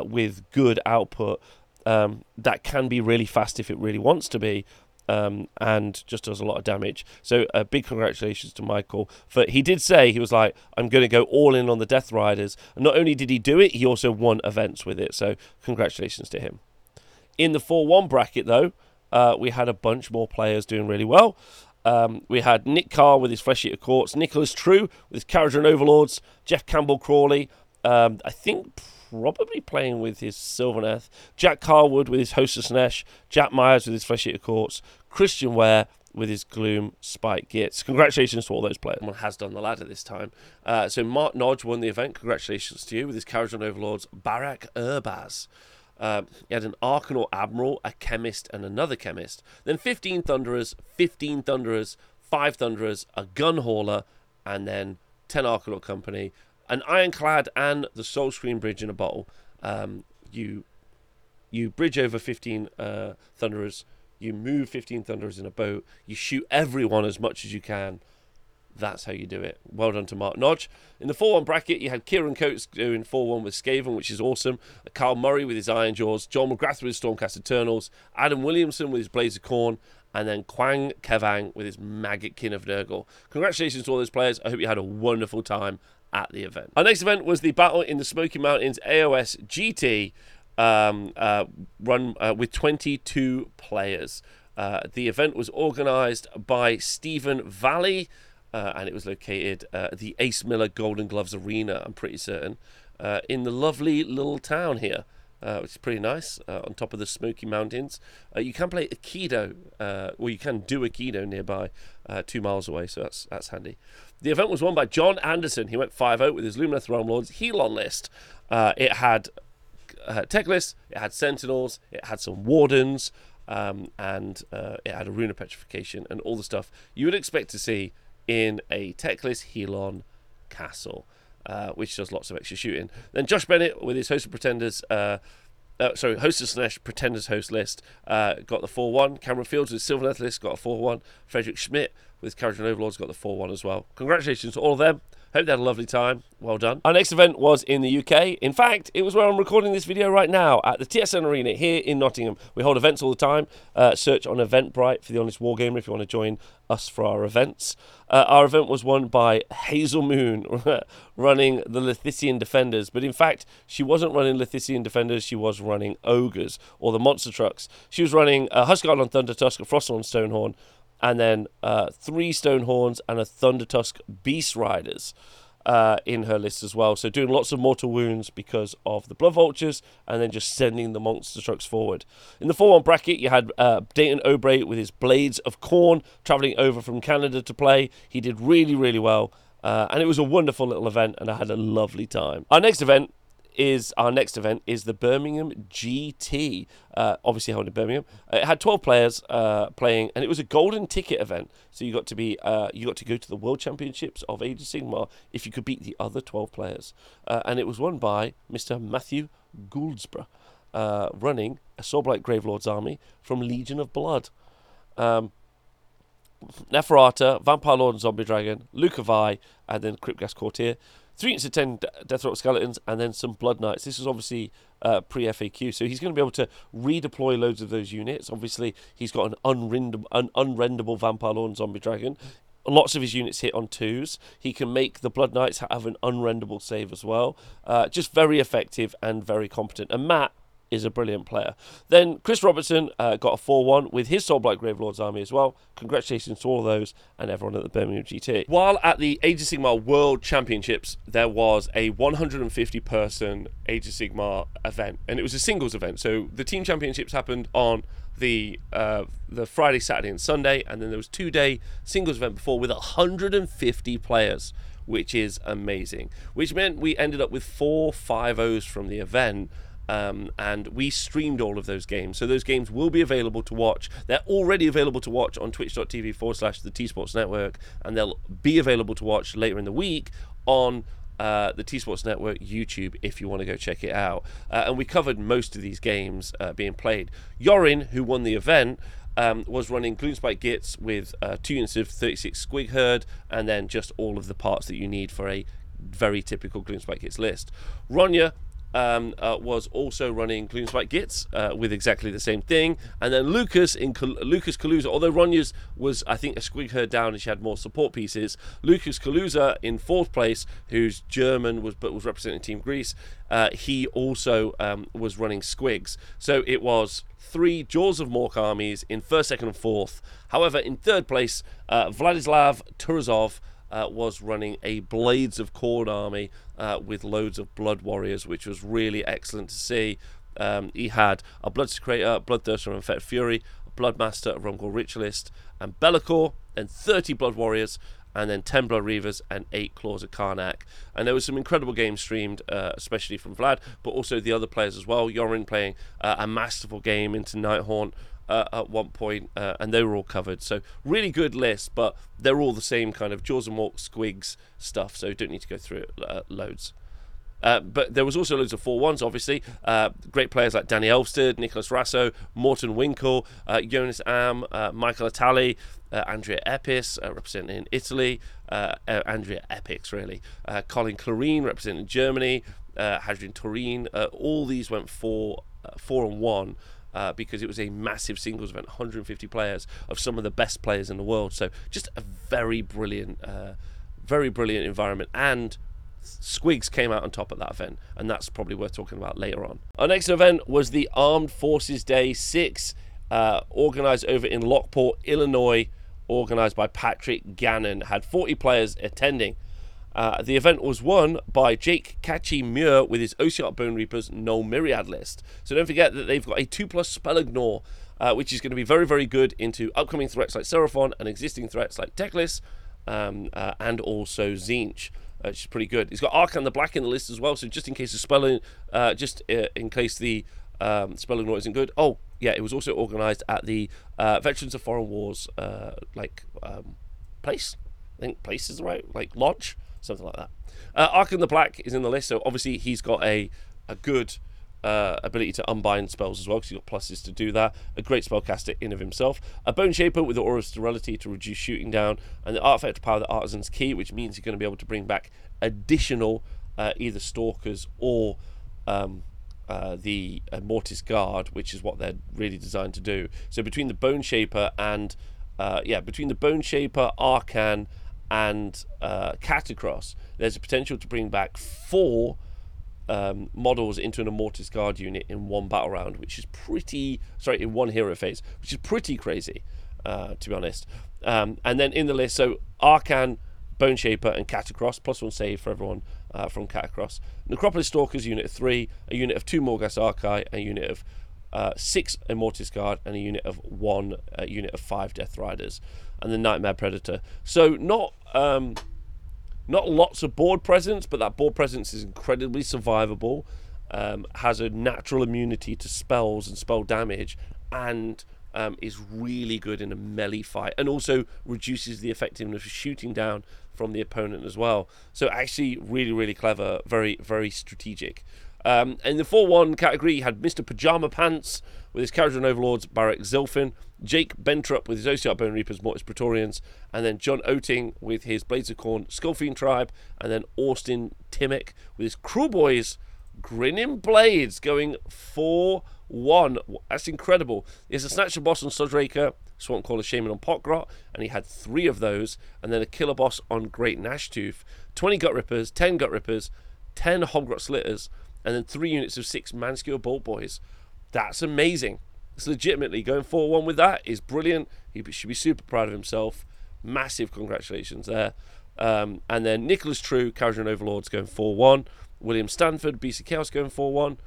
with good output that can be really fast if it really wants to be, and just does a lot of damage. So a big congratulations to Michael. For he did say, he was like, I'm going to go all in on the Death Riders. And not only did he do it, he also won events with it. So congratulations to him. In the 4-1 bracket, though, we had a bunch more players doing really well. We had Nick Carr with his Flesh Eater Courts, Nicholas True with his Carriage and Overlords, Jeff Campbell Crawley, I think probably playing with his Sylvaneth, Jack Carwood with his Hostess Nesh, Jack Myers with his Flesh Eater Courts, Christian Ware with his Gloom Spike Gits. Congratulations to all those players. Someone has done the ladder this time. So Mark Nodge won the event. Congratulations to you with his Carriage and Overlords, Barak Urbaz. He had an Arcanaut Admiral, a Chemist, and another Chemist. Then 15 Thunderers, 15 Thunderers, 5 Thunderers, a Gun Hauler, and then 10 Arcanaut Company, an Ironclad, and the Soul Screen Bridge in a Bottle. You bridge over 15 Thunderers, you move 15 Thunderers in a boat, you shoot everyone as much as you can. That's how you do it. Well done to Mark Nodge. In the 4-1 bracket, you had Kieran Coates doing 4-1 with Skaven, which is awesome. Carl Murray with his Iron Jaws. John McGrath with his Stormcast Eternals. Adam Williamson with his Blades of Khorne. And then Quang Kevang with his Maggot Kin of Nurgle. Congratulations to all those players. I hope you had a wonderful time at the event. Our next event was the Battle in the Smoky Mountains AOS GT run with 22 players. The event was organised by Stephen Valley. And it was located at the Ace Miller Golden Gloves Arena, I'm pretty certain, in the lovely little town here, which is pretty nice, on top of the Smoky Mountains. You can play Aikido, or you can do Aikido nearby, 2 miles away, so that's handy. The event was won by John Anderson. He went 5-0 with his Lumineth Realm Lords Helon list. It had tech lists, it had Sentinels, it had some Wardens, and it had a Rune of Petrification and all the stuff you would expect to see in a Techless Helon Castle. which does lots of extra shooting. Then Josh Bennett with his host of pretenders, Hostess/Pretenders host list got the 4-1. Cameron Fields with Sylvan Athletics got a 4-1. Frederick Schmidt with Carriage and Overlords got the 4-1 as well. Congratulations to all of them. Hope they had a lovely time. Well done. Our next event was in the UK. In fact, it was where I'm recording this video right now, at the TSN Arena here in Nottingham. We hold events all the time. Search on Eventbrite for The Honest Wargamer if you want to join us for our events. Our event was won by Hazel Moon, running the Lethician Defenders. But in fact, she wasn't running Lethician Defenders, she was running Ogres, or the Monster Trucks. She was running Huskard on Thundertusk, a Frostlord on Stonehorn, and then 3 Stonehorns and a Thundertusk Beast Riders in her list as well. So doing lots of mortal wounds because of the Blood Vultures, and then just sending the Monster Trucks forward. In the 4-1 bracket, you had Dayton O'Bray with his Blades of Corn, travelling over from Canada to play. He did really, really well, and it was a wonderful little event, and I had a lovely time. Our next event is the Birmingham GT, obviously held in Birmingham. It had 12 players playing, and it was a golden ticket event. So you got to be you got to go to the World Championships of Age of Sigmar if you could beat the other 12 players, and it was won by Mr. Matthew Gouldsborough, running a Sorblight Gravelord's army from Legion of Blood. Neferata, Vampire Lord and Zombie Dragon, Lucavi, and then Cryptgas Courtier. 3 units of 10 Death Rock Skeletons, and then some Blood Knights. This is obviously pre-FAQ, so he's going to be able to redeploy loads of those units. Obviously, he's got an unrendable Vampire Lord and Zombie Dragon. Lots of his units hit on 2s. He can make the Blood Knights have an unrendable save as well. Just very effective and very competent. And Matt is a brilliant player. Then Chris Robertson got a 4-1 with his Soulblight Gravelord's army as well. Congratulations to all of those and everyone at the Birmingham GT. While at the Age of Sigmar World Championships, there was a 150-person Age of Sigmar event, and it was a singles event. So the team championships happened on the Friday, Saturday and Sunday, and then there was a 2-day singles event before with 150 players, which is amazing. Which meant we ended up with 4 5-0s from the event, and we streamed all of those games. So those games will be available to watch. They're already available to watch on twitch.tv/the T Sports Network, and they'll be available to watch later in the week on the T Sports Network YouTube if you want to go check it out. And we covered most of these games being played. Yorin, who won the event, was running Gloomspike Gits with 2 units of 36 Squig Herd, and then just all of the parts that you need for a very typical Gloomspike Gits list. Ronya was also running Gloomspike Gits with exactly the same thing, and then Lucas Kaluza, although Ronya's was, I think, a squig herd down and she had more support pieces. Lucas Kaluza in 4th place, who's German, but was representing Team Greece. He also was running squigs. So it was 3 Jaws of Mork armies in 1st, 2nd and 4th. However, in 3rd place, Vladislav Turazov was running a Blades of Corn army with loads of Blood Warriors, which was really excellent to see. He had a Bloodsecrator, Bloodthirster from Fet Fury, a Bloodmaster, a Rungor Ritualist, and Belacor, and 30 Blood Warriors, and then 10 Blood Reavers, and 8 Claws of Karnak. And there was some incredible games streamed, especially from Vlad, but also the other players as well. Yorin playing a masterful game into Nighthaunt at one point, and they were all covered. So really good list, but they're all the same kind of Jaws and Walk squigs stuff, so you don't need to go through it loads. But there was also loads of 4-1s, obviously. Great players like Danny Elfstead, Nicholas Rasso, Morton Winkle, Jonas Am, Michael Attali, Andrea Epis, representing Italy, Andrea Epix, really. Colin Clarine, representing Germany, Hadrian Torine. All these went 4-1. Because it was a massive singles event, 150 players of some of the best players in the world. So just a very brilliant environment, and squigs came out on top at that event, and that's probably worth talking about later on. Our next event was the Armed Forces Day 6, organised over in Lockport, Illinois, organised by Patrick Gannon. Had 40 players attending. The event was won by Jake Kachi Muir with his Ossiarch Bone Reapers Null Myriad list. So don't forget that they've got a 2+ Spell Ignore, which is going to be very, very good into upcoming threats like Seraphon and existing threats like Teklis and also Tzeentch, which is pretty good. He's got Arkan the Black in the list as well, so just in case the spelling, Spell Ignore isn't good. Oh, yeah, it was also organised at the Veterans of Foreign Wars place. I think place is the right, lodge. something like that. Arkan the Black is in the list, so obviously he's got a good ability to unbind spells as well, because he's got pluses to do that. A great spellcaster in of himself. A Bone Shaper with the Aura of Sterility to reduce shooting down, and the Artifact to power the Artisan's Key, which means you're going to be able to bring back additional either Stalkers or the Mortis Guard, which is what they're really designed to do. So between the Bone Shaper and Arkan and Catacross, there's a potential to bring back 4 models into an Immortus Guard unit in one battle round, which is pretty, sorry, in one hero phase, which is pretty crazy, to be honest. And then in the list, so Arkan, Bone Shaper, and Catacross, +1 save for everyone from Catacross. Necropolis Stalkers, unit of 3, a unit of 2 Morgas Archai, a unit of 6 Immortus Guard, and a unit of 5 Death Riders, and the Nightmare Predator. So not lots of board presence, but that board presence is incredibly survivable, has a natural immunity to spells and spell damage, and is really good in a melee fight, and also reduces the effectiveness of shooting down from the opponent as well. So actually really, really clever, very, very strategic. In the 4-1 category, you had Mr. Pajama Pants with his Caradhran Overlords, Barak Zilfin, Jake Bentrup with his Oseat Bone Reapers, Mortis Praetorians, and then John Oting with his Blades of Khorne, Skullfiend Tribe, and then Austin Timmick with his Cruel Boys, Grinning Blades, going 4-1. That's incredible. There's a Snatcher Boss on Sodraker, Swamp Caller Shaman on Potgrot, and he had 3 of those, and then a Killer Boss on Great Nashtooth, 20 Gut Rippers, 10 Gut Rippers, 10 Hobgrot Slitters, and then 3 units of 6 Manskewer Bolt Boys. That's amazing. It's legitimately going 4-1 with that is brilliant. He should be super proud of himself. Massive congratulations there. And then Nicholas True, Caradhran Overlords, going 4-1. William Stanford, BC Chaos, going 4-1.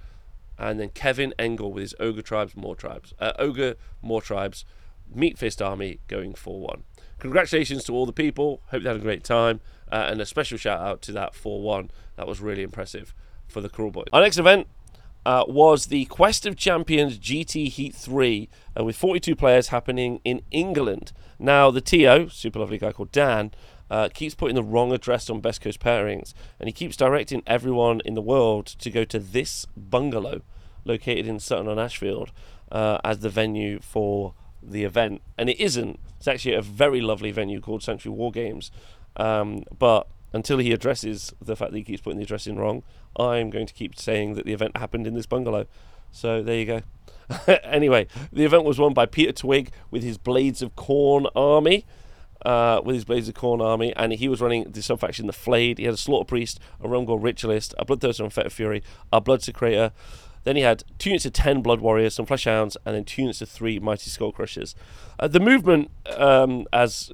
And then Kevin Engel with his Ogre More Tribes, Meat Fist Army, going 4-1. Congratulations to all the people. Hope they had a great time. And a special shout out to that 4-1. That was really impressive for the Cruel Boys. Our next event was the Quest of Champions GT Heat 3 with 42 players, happening in England. Now the TO, super lovely guy called Dan, keeps putting the wrong address on Best Coast Pairings, and he keeps directing everyone in the world to go to this bungalow located in Sutton-on-Ashfield as the venue for the event, and it isn't. It's actually a very lovely venue called Sanctuary War Games, but until he addresses the fact that he keeps putting the address in wrong, I'm going to keep saying that the event happened in this bungalow. So there you go. Anyway, the event was won by Peter Twigg with his Blades of Khorne army. And he was running the sub-faction, the Flayed. He had a Slaughter Priest, a Rumgore Ritualist, a Bloodthirster on Fet of Fury, a Blood Secretor. Then he had 2 units of 10 Blood Warriors, some Flesh Hounds, and then 2 units of 3 Mighty Skull Crushers. The movement, as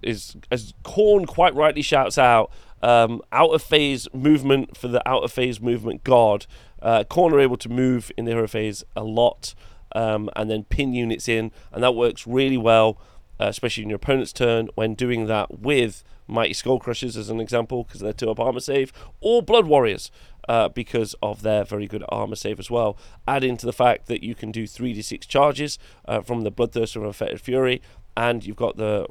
Khorne quite rightly shouts out, out-of-phase movement for the out-of-phase movement guard. Khorne are able to move in the hero phase a lot, and then pin units in, and that works really well, especially in your opponent's turn, when doing that with Mighty Skull Crushers as an example, because they're 2-up armor save, or Blood Warriors, because of their very good armor save as well. Add into the fact that you can do 3d6 charges from the Bloodthirster and Fetid Fury, and you've got the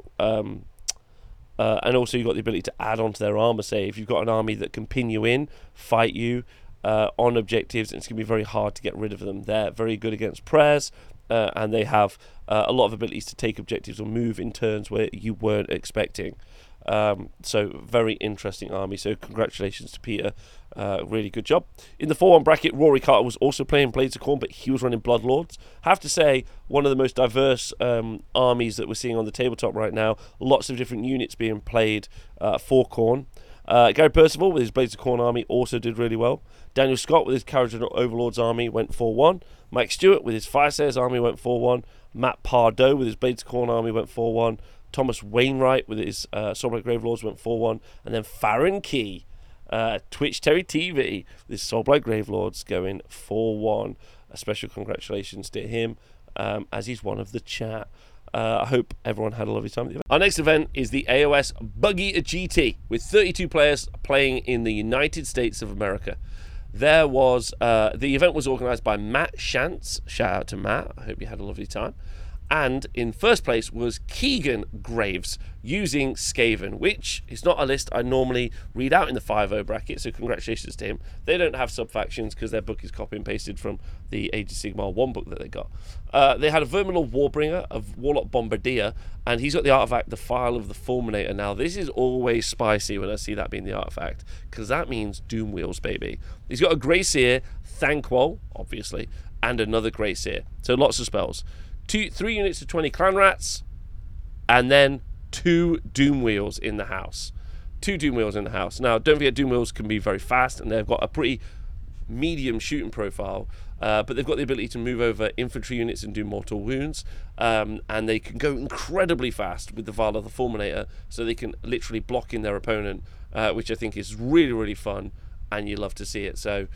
and also you've got the ability to add on to their armor save. You've got an army that can pin you in, fight you on objectives, and it's going to be very hard to get rid of them. They're very good against prayers, and they have a lot of abilities to take objectives or move in turns where you weren't expecting. So very interesting army. So congratulations to Peter, really good job. In the 4-1 bracket, Rory Carter was also playing Blades of Khorne, but he was running Bloodlords. Have to say, one of the most diverse armies that we're seeing on the tabletop right now. Lots of different units being played for Khorne. Gary Percival with his Blades of Khorne army also did really well. Daniel Scott with his Caradhran Overlords army went 4-1. Mike Stewart with his Firesayers army went 4-1. Matt Pardo with his Blades of Khorne army went 4-1. Thomas Wainwright with his Soulblight Gravelords went 4-1. And then Farron Key, Twitch Terry TV, with his Soulblight Gravelords going 4-1. A special congratulations to him, as he's one of the chat. I hope everyone had a lovely time at the event. Our next event is the AOS Buggy GT, with 32 players playing in the United States of America. There was the event was organised by Matt Shantz. Shout out to Matt. I hope you had a lovely time. and in first place was Keegan Graves using Skaven, which is not a list I normally read out in the 5-0 bracket, so congratulations to him. They don't have sub-factions because their book is copy and pasted from the Age of Sigmar 1 book that they got. They had a Verminlord Warbringer, a Warlock Bombardier, and he's got the artifact, the File of the Fulminator. Now, this is always spicy when I see that being the artifact, because that means Doom Wheels, baby. He's got a Greyseer, Thankwall, obviously, and another Greyseer. So lots of spells. 3 units of 20 clan rats, and then 2 Doom Wheels in the house. 2 Doom Wheels in the house. Now, don't forget, Doom Wheels can be very fast, and they've got a pretty medium shooting profile, but they've got the ability to move over infantry units and do mortal wounds, and they can go incredibly fast with the Vial of the Fulminator, so they can literally block in their opponent, which I think is really, really fun, and you love to see it. So,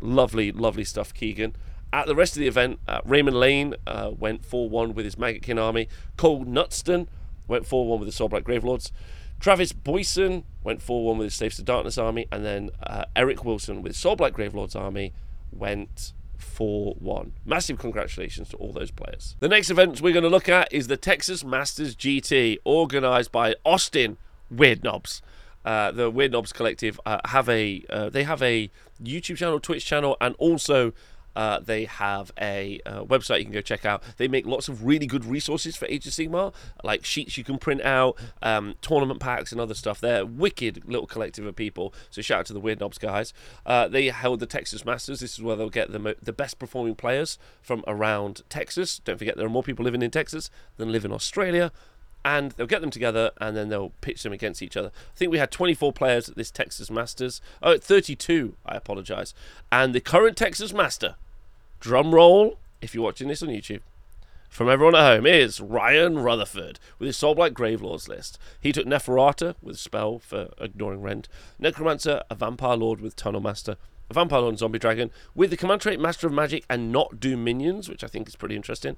lovely, lovely stuff, Keegan. At the rest of the event, Raymond Lane went 4-1 with his Maggotkin army. Cole Nutston went 4-1 with his Soulblight Gravelords. Travis Boyson went 4-1 with his Slaves to Darkness army. And then Eric Wilson with Soulblight Gravelords army went 4-1. Massive congratulations to all those players. The next event we're going to look at is the Texas Masters GT, organised by Austin Weird Knobs. The Weird Knobs Collective have a YouTube channel, Twitch channel, and also... they have a website you can go check out. They make lots of really good resources for Age of Sigmar, like sheets you can print out, tournament packs and other stuff. They're a wicked little collective of people, so shout out to the Weird Knobs guys. They held the Texas Masters. This is where they'll get the best performing players from around Texas. Don't forget, there are more people living in Texas than live in Australia. And they'll get them together, and then they'll pitch them against each other. I think we had 24 players at this Texas Masters. Oh, 32, I apologise. And the current Texas Master, drum roll, if you're watching this on YouTube, from everyone at home, is Ryan Rutherford with his Soulblight Gravelords list. He took Neferata with Spell for Ignoring Rend, Necromancer, a Vampire Lord with Tunnel Master, a Vampire Lord and Zombie Dragon, with the Command Trait Master of Magic and Not Doom Minions, which I think is pretty interesting.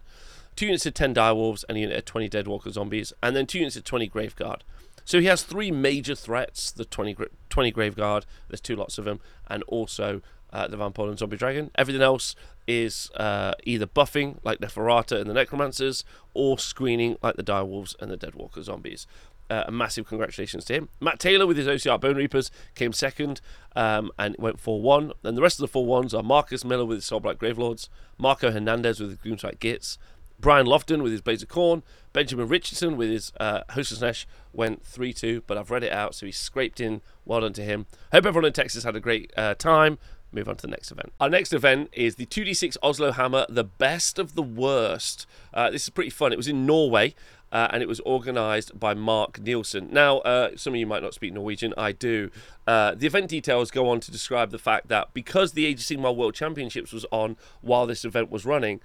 2 units of 10 Direwolves and a unit of 20 Deadwalker Zombies, and then 2 units of 20 Graveguard. So he has 3 major threats, the 20 Graveguard, there's 2 lots of them, and also the Vampire and Zombie Dragon. Everything else is either buffing, like Neferata and the Necromancers, or screening, like the Direwolves and the Deadwalker Zombies. A massive congratulations to him. Matt Taylor with his OCR Bone Reapers came second and went 4-1. And the rest of the 4-1s are Marcus Miller with his Soulblight Gravelords, Marco Hernandez with his Gloomsight Gits, Brian Lofton with his Blades of Corn, Benjamin Richardson with his Hostess Nesh went 3-2, but I've read it out, so he scraped in. Well done to him. Hope everyone in Texas had a great time. Move on to the next event. Our next event is the 2d6 Oslo Hammer, the best of the worst. This is pretty fun. It was in Norway, and it was organised by Mark Nielsen. Now, some of you might not speak Norwegian. I do. The event details go on to describe the fact that because the Age of Sigmar World Championships was on while this event was running,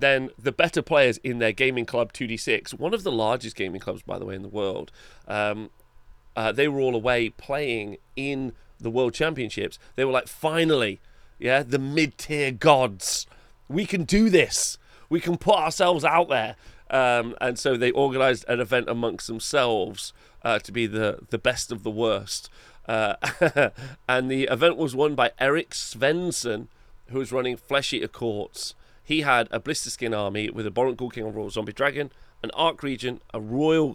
then the better players in their gaming club 2d6, one of the largest gaming clubs, by the way, in the world, they were all away playing in the World Championships. They were like, finally, yeah, the mid-tier gods. We can do this. We can put ourselves out there. And so they organised an event amongst themselves to be the best of the worst. And the event was won by Erik Svensson, who was running Flesh Eater Courts. He had a Blister Skin army with a Borrant Ghoul King on Royal Zombie Dragon, an Arc Regent, a Ghoul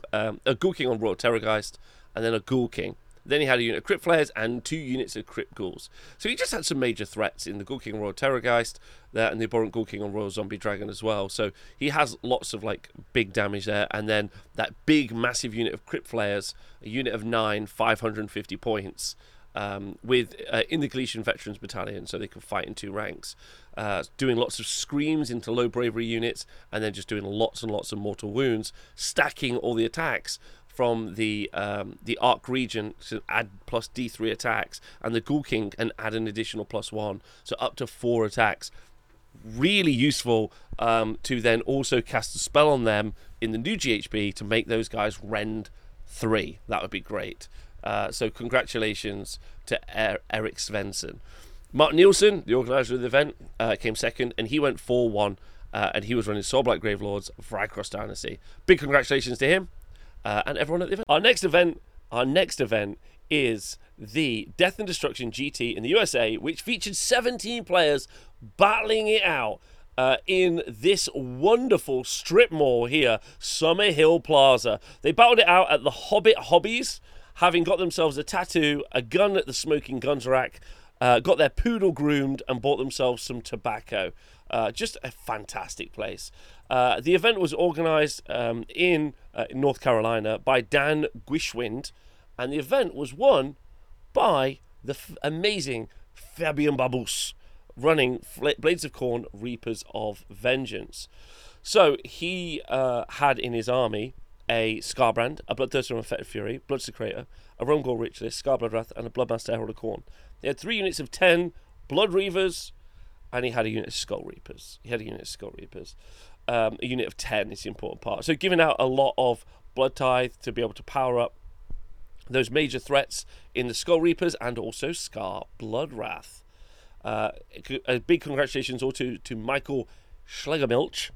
King on Royal Terrorgeist, and then a Ghoul King. Then he had a unit of Crypt Flayers and 2 units of Crypt Ghouls. So he just had some major threats in the Ghoul King on Royal Terrorgeist there, and the Abhorrent Ghoul King on Royal Zombie Dragon as well. So he has lots of like big damage there. And then that big massive unit of Crypt Flayers, a unit of 9, 550 points. With in the Galician Veterans Battalion, so they can fight in 2 ranks, doing lots of screams into low bravery units, and then just doing lots and lots of mortal wounds, stacking all the attacks from the Arc Regent to add plus D3 attacks, and the Ghoul King and add an additional +1, so up to 4 attacks. Really useful to then also cast a spell on them in the new GHB to make those guys rend 3. That would be great. So congratulations to Erik Svensson. Mark Nielsen, the organizer of the event, came second, and he went 4-1, and he was running Soulblight Gravelords, Vrykros Dynasty. Big congratulations to him and everyone at the event. Our next event is the Death and Destruction GT in the USA, which featured 17 players battling it out. in this wonderful strip mall here, Summer Hill Plaza. They battled it out at the Hobbit Hobbies, having got themselves a tattoo, a gun at the Smoking Guns rack, got their poodle groomed and bought themselves some tobacco. Just a fantastic place. The event was organised in North Carolina by Dan Guishwind, and the event was won by the amazing Fabian Babus, running Blades of Corn, Reapers of Vengeance. So he had in his army a Scarbrand, a Bloodthirster and Fetid Fury, Bloodsecrator, a Rungor Ritualist, Scarblood Wrath, and a Bloodmaster Herald of Corn. He had 3 units of 10 Blood Reavers, and he had a unit of Skull Reapers. A unit of 10 is the important part. So giving out a lot of Blood Tithe to be able to power up those major threats in the Skull Reapers and also Scarblood Wrath. A big congratulations also to Michael Schlegelmilch,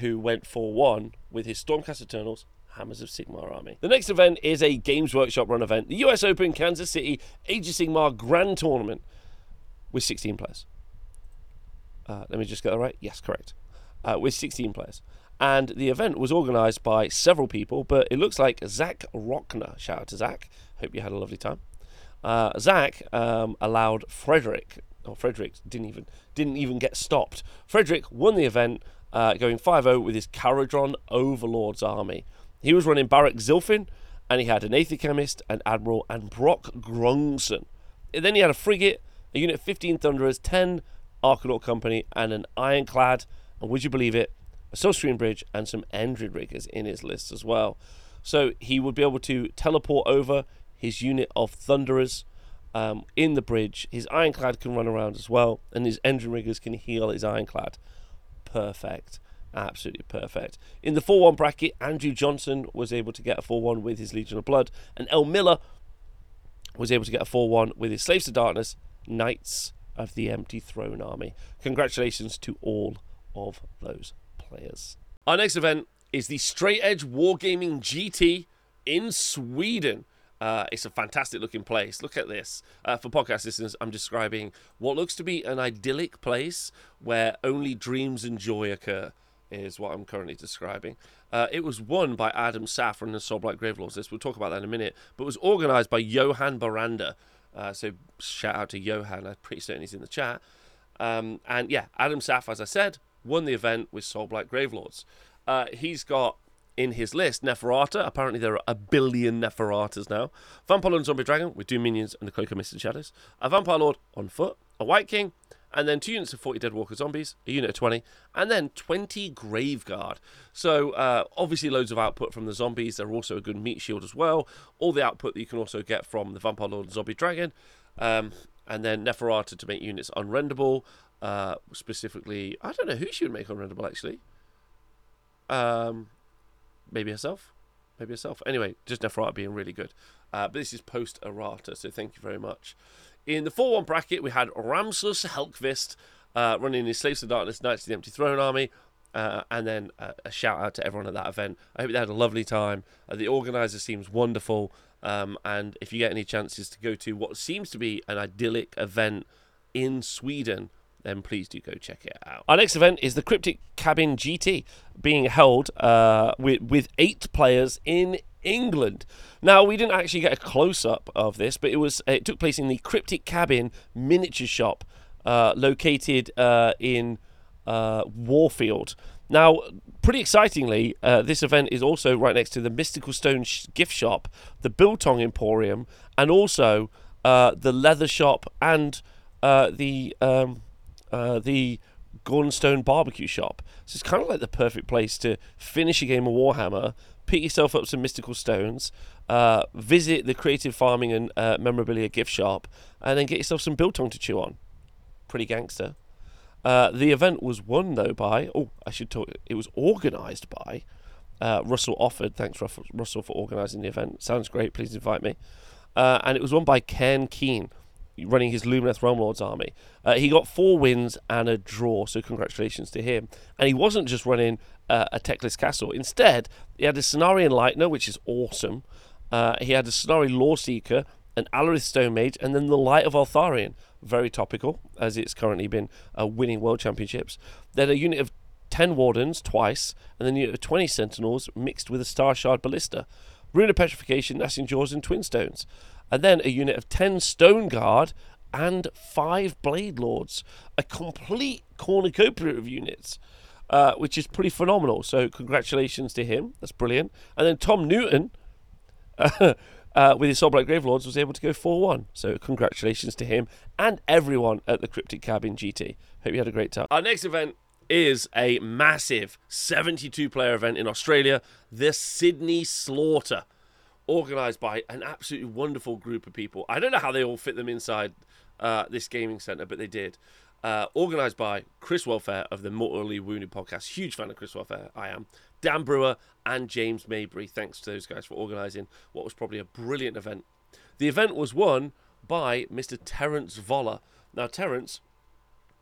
who went 4-1 with his Stormcast Eternals Hammers of Sigmar army. The next event is a Games Workshop run event, the US Open Kansas City Age of Sigmar Grand Tournament with 16 players. Let me just get that right. Yes, correct. With 16 players. And the event was organised by several people, but it looks like Zach Rockner. Shout out to Zach. Hope you had a lovely time. Zach allowed Frederick, or Frederick didn't even get stopped. Frederick won the event, going 5-0 with his Caradron Overlord's army. He was running Barak Zilfin, and he had an Aetherchemist, an Admiral, and Brock Grungson. And then he had a frigate, a unit of 15 Thunderers, 10 Arkanaut Company, and an Ironclad. And would you believe it? A Silverstream Bridge and some Endrid Riggers in his list as well. So he would be able to teleport over his unit of Thunderers in the bridge. His Ironclad can run around as well, and his Endrid Riggers can heal his Ironclad. Perfect. Absolutely perfect. In the 4-1 bracket, Andrew Johnson was able to get a 4-1 with his Legion of Blood, and El Miller was able to get a 4-1 with his Slaves to Darkness, Knights of the Empty Throne army. Congratulations to all of those players. Our next event is the Straight Edge Wargaming GT in Sweden. It's a fantastic looking place. Look at this. For podcast listeners, I'm describing what looks to be an idyllic place where only dreams and joy occur, is what I'm currently describing. It was won by Adam Safran and the Soulblight Gravelords list. We'll talk about that in a minute, but it was organised by Johan Baranda. So shout out to Johan. I'm pretty certain he's in the chat. And yeah, Adam Safran, as I said, won the event with Soulblight Gravelords. He's got in his list Neferata. Apparently there are 1 billion Neferatas now. Vampire Lord and Zombie Dragon with 2 minions and the Cloak of Mist and Shadows. A Vampire Lord on foot, a White King, and then 2 units of 40 Deadwalker Zombies, a unit of 20, and then 20 Graveguard. So obviously loads of output from the Zombies. They're also a good meat shield as well. All the output that you can also get from the Vampire Lord and Zombie Dragon, and then Neferata to make units unrendable. Specifically, I don't know who she would make unrendable actually. Maybe herself? Maybe herself. Anyway, just Neferata being really good. But this is post-errata, so thank you very much. In the 4-1 bracket, we had Ramsus Helkvist running his Slaves to Darkness, Knights of the Empty Throne army, and then a shout-out to everyone at that event. I hope they had a lovely time. The organiser seems wonderful, and if you get any chances to go to what seems to be an idyllic event in Sweden, then please do go check it out. Our next event is the Cryptic Cabin GT, being held with 8 players in England. Now, we didn't actually get a close-up of this, but it took place in the Cryptic Cabin miniature shop located in Warfield. Now, pretty excitingly, this event is also right next to the Mystical Stone gift shop, the Biltong Emporium, and also the leather shop and the Gornstone barbecue shop. So it's kind of like the perfect place to finish a game of Warhammer, pick yourself up some mystical stones, visit the creative farming and memorabilia gift shop, and then get yourself some biltong to chew on. Pretty gangster. The event was won though by, it was organised by Russell Offord. Thanks Russell for organising the event. Sounds great, please invite me. And it was won by Cairn Keen, running his Lumineth Realmlord's army. He got 4 wins and a draw, so congratulations to him. And he wasn't just running a techless castle. Instead, he had a Cenarian Lightner, which is awesome. He had a Cenari Lawseeker, an Alarith Stone Mage, and then the Light of Altharion. Very topical, as it's currently been winning World Championships. Then a unit of 10 Wardens twice, and then a unit of 20 Sentinels mixed with a Star Shard Ballista. Rune of Petrification, Gnashing Jaws, and Twin Stones. And then a unit of 10 Stone Guard and 5 Blade Lords. A complete cornucopia of units, which is pretty phenomenal. So congratulations to him. That's brilliant. And then Tom Newton, with his Soulblight Gravelords, was able to go 4-1. So congratulations to him and everyone at the Cryptic Cabin GT. Hope you had a great time. Our next event is a massive 72-player event in Australia, the Sydney Slaughter, organised by an absolutely wonderful group of people. I don't know how they all fit them inside this gaming centre, but they did. Organised by Chris Welfare of the Mortally Wounded podcast. Huge fan of Chris Welfare, I am. Dan Brewer and James Mabry. Thanks to those guys for organising what was probably a brilliant event. The event was won by Mr. Terence Voller. Now, Terence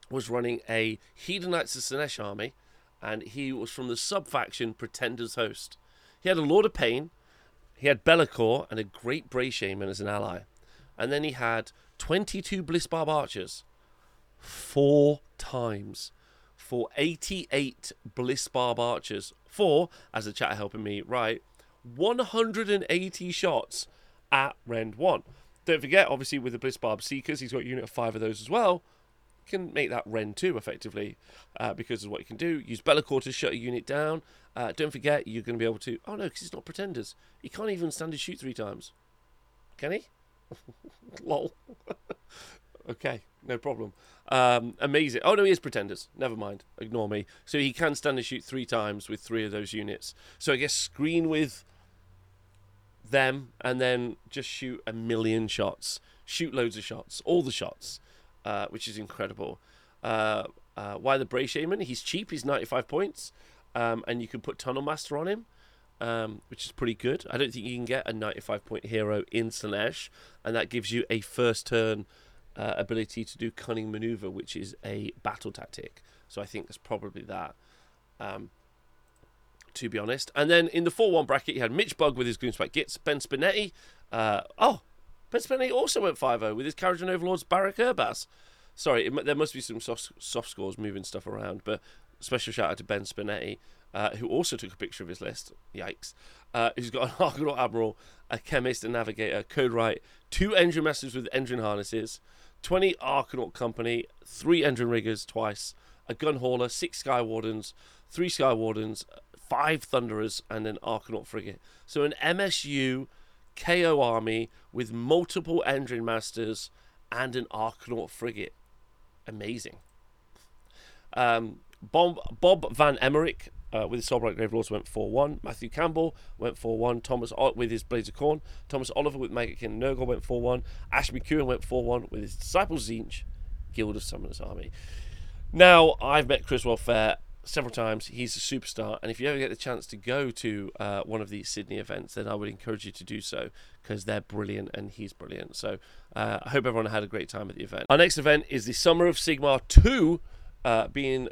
was running a Hedonites of Sinesh army, and he was from the sub-faction Pretender's Host. He had a Lord of Pain, he had Bellicor, and a Great Bray Shaman as an ally. And then he had 22 Blissbarb Archers. 4 times for 88 Blissbarb Archers for, as the chat helping me write, 180 shots at Rend 1. Don't forget, obviously, with the Blissbarb Seekers, he's got a unit of 5 of those as well. Can make that Rend 2 effectively because of what you can do. Use Bellicor to shut a unit down. Don't forget, you're going to be able to... Oh, no, because it's not Pretenders. He can't even standard shoot 3 times. Can he? Lol. Okay, no problem. Amazing. Oh, no, he is Pretenders. Never mind. Ignore me. So he can standard shoot 3 times with 3 of those units. So I guess screen with them and then just shoot 1,000,000 shots. Shoot loads of shots. All the shots. Which is incredible. Why the Bray Shaman? He's cheap. He's 95 points. And you can put Tunnel Master on him, which is pretty good. I don't think you can get a 95-point hero in Sinesh, and that gives you a first-turn ability to do Cunning Maneuver, which is a battle tactic. So I think that's probably that, to be honest. And then in the 4-1 bracket, you had Mitch Bug with his Gloomspike Gits, Ben Spinetti. Ben Spinetti also went 5-0 with his Carriage and Overlords Barak Erbas. Sorry, there must be some soft scores moving stuff around, but special shout out to Ben Spinetti, who also took a picture of his list. Yikes. Who's got an Argonaut Admiral, a Chemist, a Navigator, Code Right, 2 Engine Masters with Engine Harnesses, 20 Argonaut Company, 3 Engine Riggers twice, a Gun Hauler, 6 Sky Wardens, 3 Sky Wardens, 5 Thunderers, and an Argonaut Frigate. So an MSU KO army with multiple Engine Masters and an Arconaut Frigate. Amazing. Bob Van Emmerich with his Soulbright Gravelords went 4-1. Matthew Campbell went 4-1. Thomas Ott with his Blades of Khorne. Thomas Oliver with Maggot King and Nurgle went 4-1. Ash McEwen went 4-1 with his Disciples Zinch, Guild of Summoners army. Now, I've met Chris Welfare several times. He's a superstar, and if you ever get the chance to go to one of these Sydney events, then I would encourage you to do so, because they're brilliant and he's brilliant. So I hope everyone had a great time at the event. Our next event is the Summer of Sigmar 2, being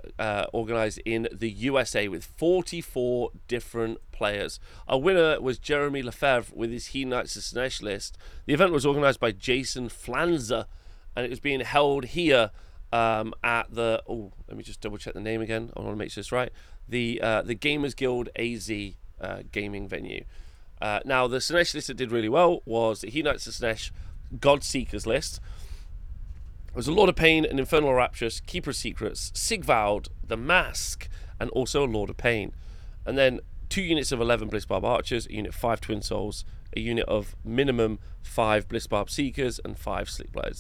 organized in the USA with 44 different players. Our winner was Jeremy Lefebvre with his Hedonites of Sinesh list. The event was organized by Jason Flanza, and it was being held here at the, let me just double check the name again. I want to make sure it's right. The Gamers Guild AZ gaming venue. Now, the Sinesh list that did really well was the Hedonites of Sinesh Godseekers list. There was a Lord of Pain, an Infernal Rapturous, Keeper of Secrets, Sigvald, the Mask, and also a Lord of Pain. And then 2 units of 11 Blissbarb Archers, a unit of 5 Twin Souls, a unit of minimum 5 Blissbarb Seekers, and 5 Slickblade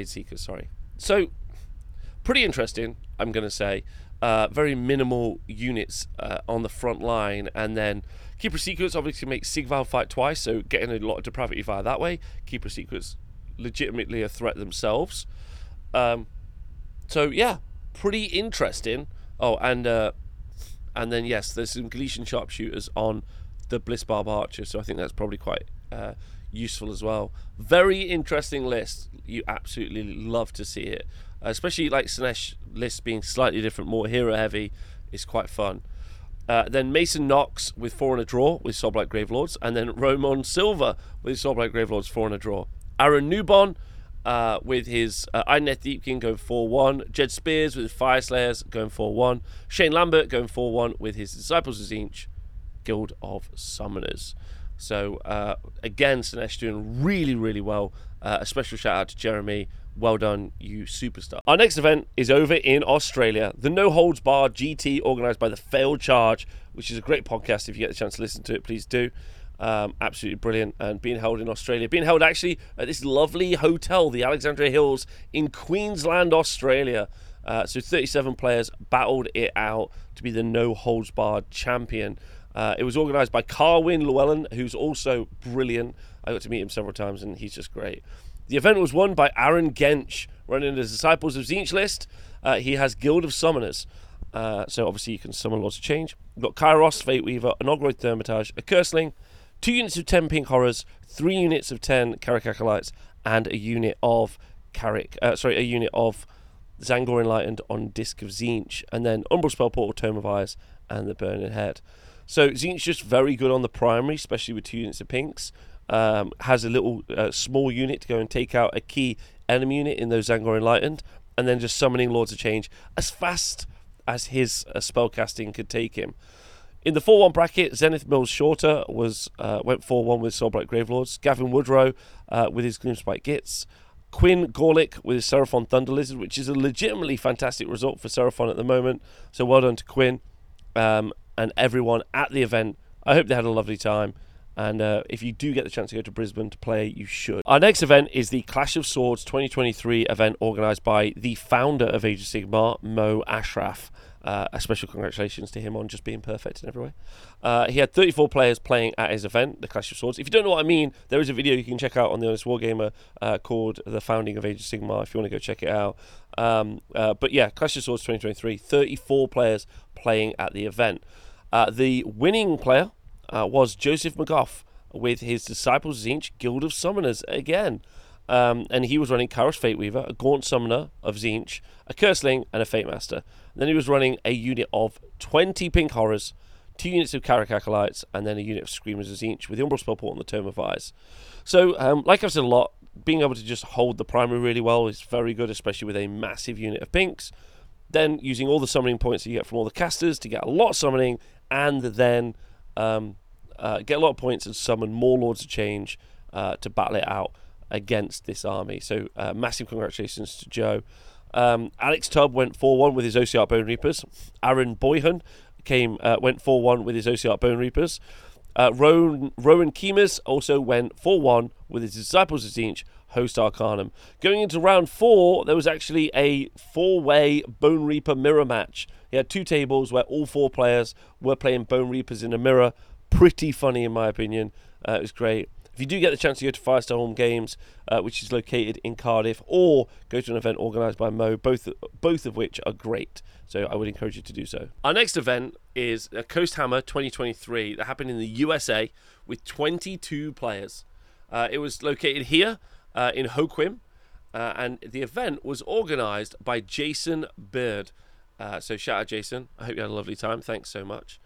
Seekers, sorry. So, pretty interesting, I'm going to say. Very minimal units on the front line. And then Keeper of Secrets obviously makes Sigval fight twice, so getting a lot of depravity via that way. Keeper of Secrets legitimately a threat themselves. So, yeah, pretty interesting. Oh, and then, yes, there's some Galician Sharpshooters on the Blissbarb Archer, so I think that's probably quite useful as well. Very interesting list. You absolutely love to see it, especially like Sinesh lists being slightly different, more hero heavy. It's quite fun. Then Mason Knox with 4 and a draw with Sol-Black Gravelords. And then Romon Silva with Sol-Black Gravelords, 4 and a draw. Aaron Newbon with his Ironeth Deepkin going 4-1. Jed Spears with Fire Slayers going 4-1. Shane Lambert going 4-1 with his Disciples of Tzeentch Guild of Summoners. So, again, Sinesh doing really, really well. A special shout out to Jeremy. Well done, you superstar. Our next event is over in Australia. The No Holds Barred GT, organised by The Failed Charge, which is a great podcast. If you get the chance to listen to it, please do. Absolutely brilliant. And being held in Australia. Being held, actually, at this lovely hotel, the Alexandra Hills in Queensland, Australia. So 37 players battled it out to be the No Holds Barred champion. It was organised by Carwin Llewellyn, who's also brilliant. I got to meet him several times, and he's just great. The event was won by Aaron Gench, running the Disciples of Tzeentch list. He has Guild of Summoners, so obviously you can summon lots of change. We've got Kairos, Fateweaver, an Ogroid Thermitage, a Curseling, 2 units of 10 Pink Horrors, 3 units of 10 Carrick Acolytes, and a unit of Zangor Enlightened on Disc of Tzeentch, and then Umbral Spell Portal, Tome of Eyes, and the Burning Head. So Tzeentch just very good on the primary, especially with 2 units of Pinks. Has a little small unit to go and take out a key enemy unit in those Zangor Enlightened, and then just summoning Lords of Change as fast as his spellcasting could take him. In the 4-1 bracket, Zenith Mills Shorter went 4-1 with Sol-Black Gravelords, Gavin Woodrow with his Gloomspite Gits, Quinn Gorlick with his Seraphon Thunder Lizard, which is a legitimately fantastic result for Seraphon at the moment, so well done to Quinn and everyone at the event. I hope they had a lovely time. And if you do get the chance to go to Brisbane to play, you should. Our next event is the Clash of Swords 2023 event organised by the founder of Age of Sigmar, Mo Ashraf. A special congratulations to him on just being perfect in every way. He had 34 players playing at his event, the Clash of Swords. If you don't know what I mean, there is a video you can check out on The Honest Wargamer called The Founding of Age of Sigmar, if you want to go check it out. But yeah, Clash of Swords 2023, 34 players playing at the event. The winning player was Joseph McGough with his Disciples of Tzeentch Guild of Summoners again. And he was running Kairos Fateweaver, a Gaunt Summoner of Tzeentch, a Curseling, and a Fatemaster. And then he was running a unit of 20 Pink Horrors, 2 units of Carrick Acolytes, and then a unit of Screamers of Tzeentch with the Umbral Spellport and the Tome of Eyes. So, like I've said a lot, being able to just hold the primary really well is very good, especially with a massive unit of Pinks. Then using all the summoning points that you get from all the casters to get a lot of summoning, and then... get a lot of points and summon more Lords of Change to battle it out against this army. So massive congratulations to Joe. Alex Tubb went 4-1 with his OCR Bone Reapers. Aaron Boyhan went 4-1 with his OCR Bone Reapers. Rowan Keemers also went 4-1 with his Disciples of Tzeentch Host Arcanum. Going into round 4, there was actually a 4-way Bone Reaper mirror match. He had 2 tables where all 4 players were playing Bone Reapers in a mirror. Pretty funny, in my opinion. It was great. If you do get the chance to go to Firestar Home Games, which is located in Cardiff, or go to an event organised by Mo, both of which are great. So I would encourage you to do so. Our next event is Coast Hammer 2023 that happened in the USA with 22 players. It was located here in Hoquiam, and the event was organised by Jason Bird. So shout out Jason. I hope you had a lovely time. Thanks so much.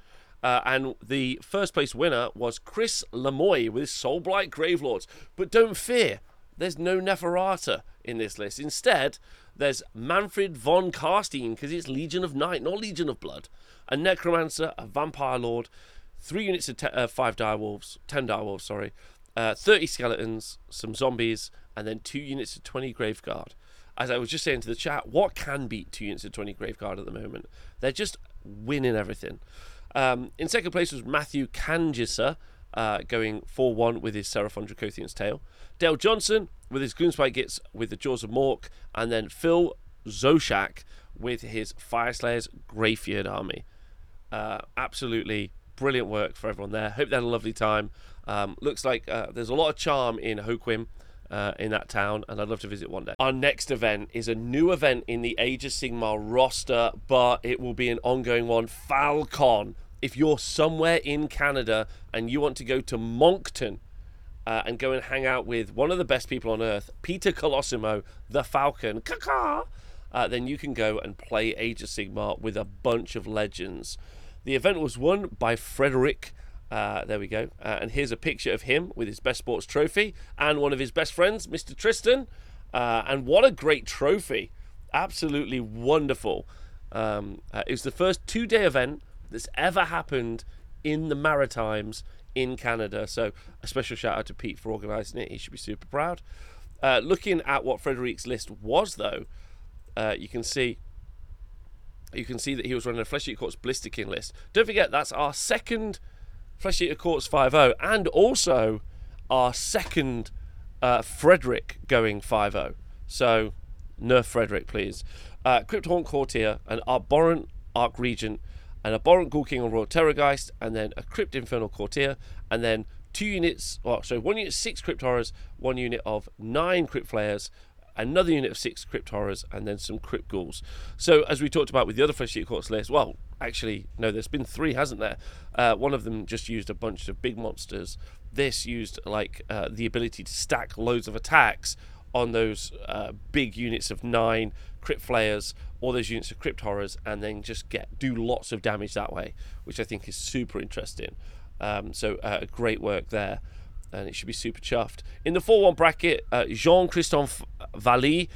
And the first place winner was Chris Lemoy with Sol-Blight Gravelords. But don't fear, there's no Neferata in this list. Instead, there's Manfred von Karstein, because it's Legion of Night, not Legion of Blood. A Necromancer, a Vampire Lord, 3 units of 10 direwolves, 30 skeletons, some zombies, and then 2 units of 20 Graveguard. As I was just saying to the chat, what can beat 2 units of 20 Graveguard at the moment? They're just winning everything. In second place was Matthew Kanjisa, going 4-1 with his Seraphon Dracothian's Tail. Dale Johnson with his Gloomspite Gits with the Jaws of Mork. And then Phil Zoshak with his Fireslayer's Greybeard Army. Absolutely brilliant work for everyone there. Hope they had a lovely time. Looks like there's a lot of charm in Hoquiam, in that town, and I'd love to visit one day. Our next event is a new event in the Age of Sigmar roster, but it will be an ongoing one. Falcon. If you're somewhere in Canada and you want to go to Moncton and go and hang out with one of the best people on earth, Peter Colosimo, the Falcon, then you can go and play Age of Sigmar with a bunch of legends. The event was won by Frederick. There we go. And here's a picture of him with his best sports trophy and one of his best friends, Mr. Tristan. And what a great trophy. Absolutely wonderful. It was the first two-day event that's ever happened in the Maritimes in Canada. So a special shout out to Pete for organising it. He should be super proud. Looking at what Frederick's list was, though, you can see that he was running a Flesh Eater Courts Blister King list. Don't forget, that's our second Flesh Eater Courts 5-0, and also our second Frederick going 5-0. So nerf Frederick, please. Crypthaunt Courtier, an Arborant Arc Regent, an Abhorrent Ghoul King on Royal Terrorgeist, and then a Crypt Infernal Courtier, and then 2 units, well, so 1 unit 6 Crypt Horrors, 1 unit of 9 Crypt Flayers, another unit of 6 Crypt Horrors, and then some Crypt Ghouls. So, as we talked about with the other Flesh Eater Courts list, well, actually, no, there's been 3, hasn't there? One of them just used a bunch of big monsters. This used, like, the ability to stack loads of attacks on those big units of 9 Crypt Flayers, all those units of Crypt Horrors, and then just do lots of damage that way, which I think is super interesting. So great work there, and it should be super chuffed. In the 4-1 bracket, Jean-Christophe Vallee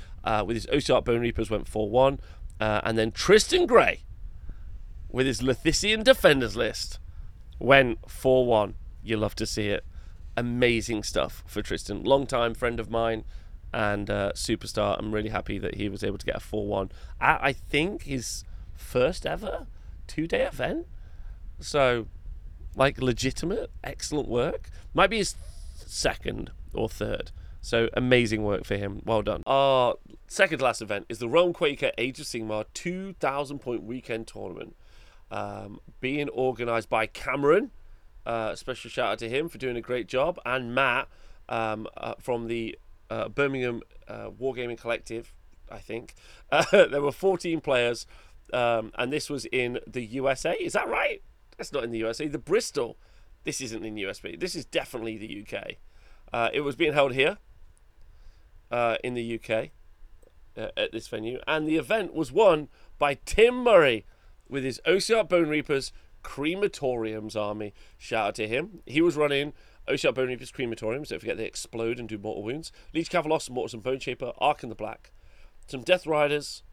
with his Osiark Bone Reapers went 4-1, and then Tristan Gray with his Lethisian Defenders list went 4-1. You love to see it. Amazing stuff for Tristan, long-time friend of mine, and superstar. I'm really happy that he was able to get a 4-1 at, I think, his first ever two-day event. So, like, legitimate, excellent work. Might be his second or third. So, amazing work for him. Well done. Our second last event is the Realm Quaker Age of Sigmar 2,000-point weekend tournament, being organised by Cameron. Special shout-out to him for doing a great job, and Matt from the Birmingham Wargaming Collective, I think. There were 14 players, and this was in the USA. Is that right? That's not in the USA. The Bristol. This isn't in USB. This is definitely the UK. It was being held here in the UK at this venue, and the event was won by Tim Murray with his Osiark Bone Reapers Crematoriums army. Shout out to him. He was running Osiark Bone Reapers Crematoriums. Don't forget, they explode and do mortal wounds. Leech Cavalos, Mortars and Bone Shaper, Ark in the Black, some Death Riders,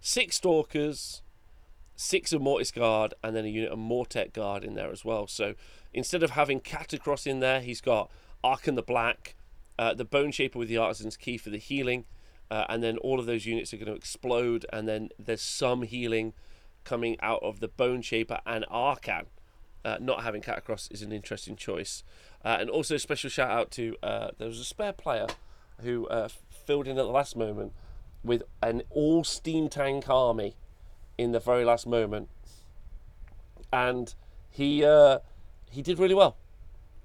6 Stalkers, 6 of Mortis Guard, and then a unit of Mortec Guard in there as well. So instead of having Catacross in there, he's got Ark in the Black, the Bone Shaper with the Artisan's Key for the healing, and then all of those units are going to explode, and then there's some healing coming out of the Bone Shaper and Arcan. Not having Catacross is an interesting choice. And also a special shout out to, there was a spare player who filled in at the last moment with an all steam tank army in the very last moment. And he did really well.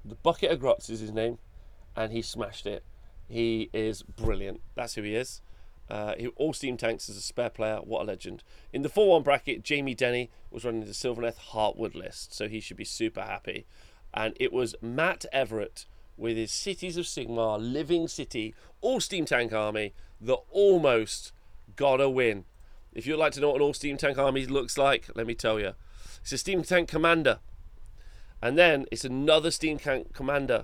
The Bucket of Grots is his name, and he smashed it. He is brilliant. That's who he is. All steam tanks as a spare player. What a legend. In the 4-1 bracket, Jamie Denny was running the Sylvaneth Heartwood list, so he should be super happy. And it was Matt Everett with his Cities of Sigmar Living City all steam tank army that almost got a win. If you'd like to know what an all steam tank army looks like, let me tell you. It's a steam tank commander, and then it's another steam tank commander,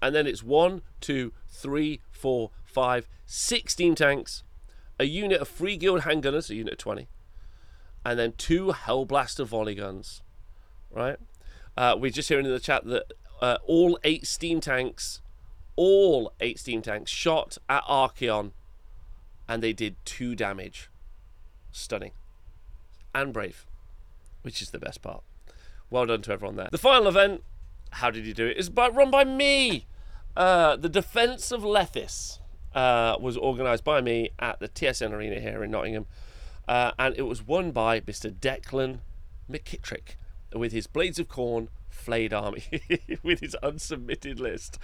and then it's 1, 2, 3, 4, 5, 6 steam tanks, a unit of 3 Guild handgunners, a unit of 20, and then 2 Hellblaster volley guns. Right? We're just hearing in the chat that all eight steam tanks shot at Archaon, and they did 2 damage. Stunning. And brave, which is the best part. Well done to everyone there. The final event, how did you do it, is run by me. The Defence of Lethis was organised by me at the TSN Arena here in Nottingham, and it was won by Mr. Declan McKittrick with his Blades of Corn Flayed Army with his unsubmitted list.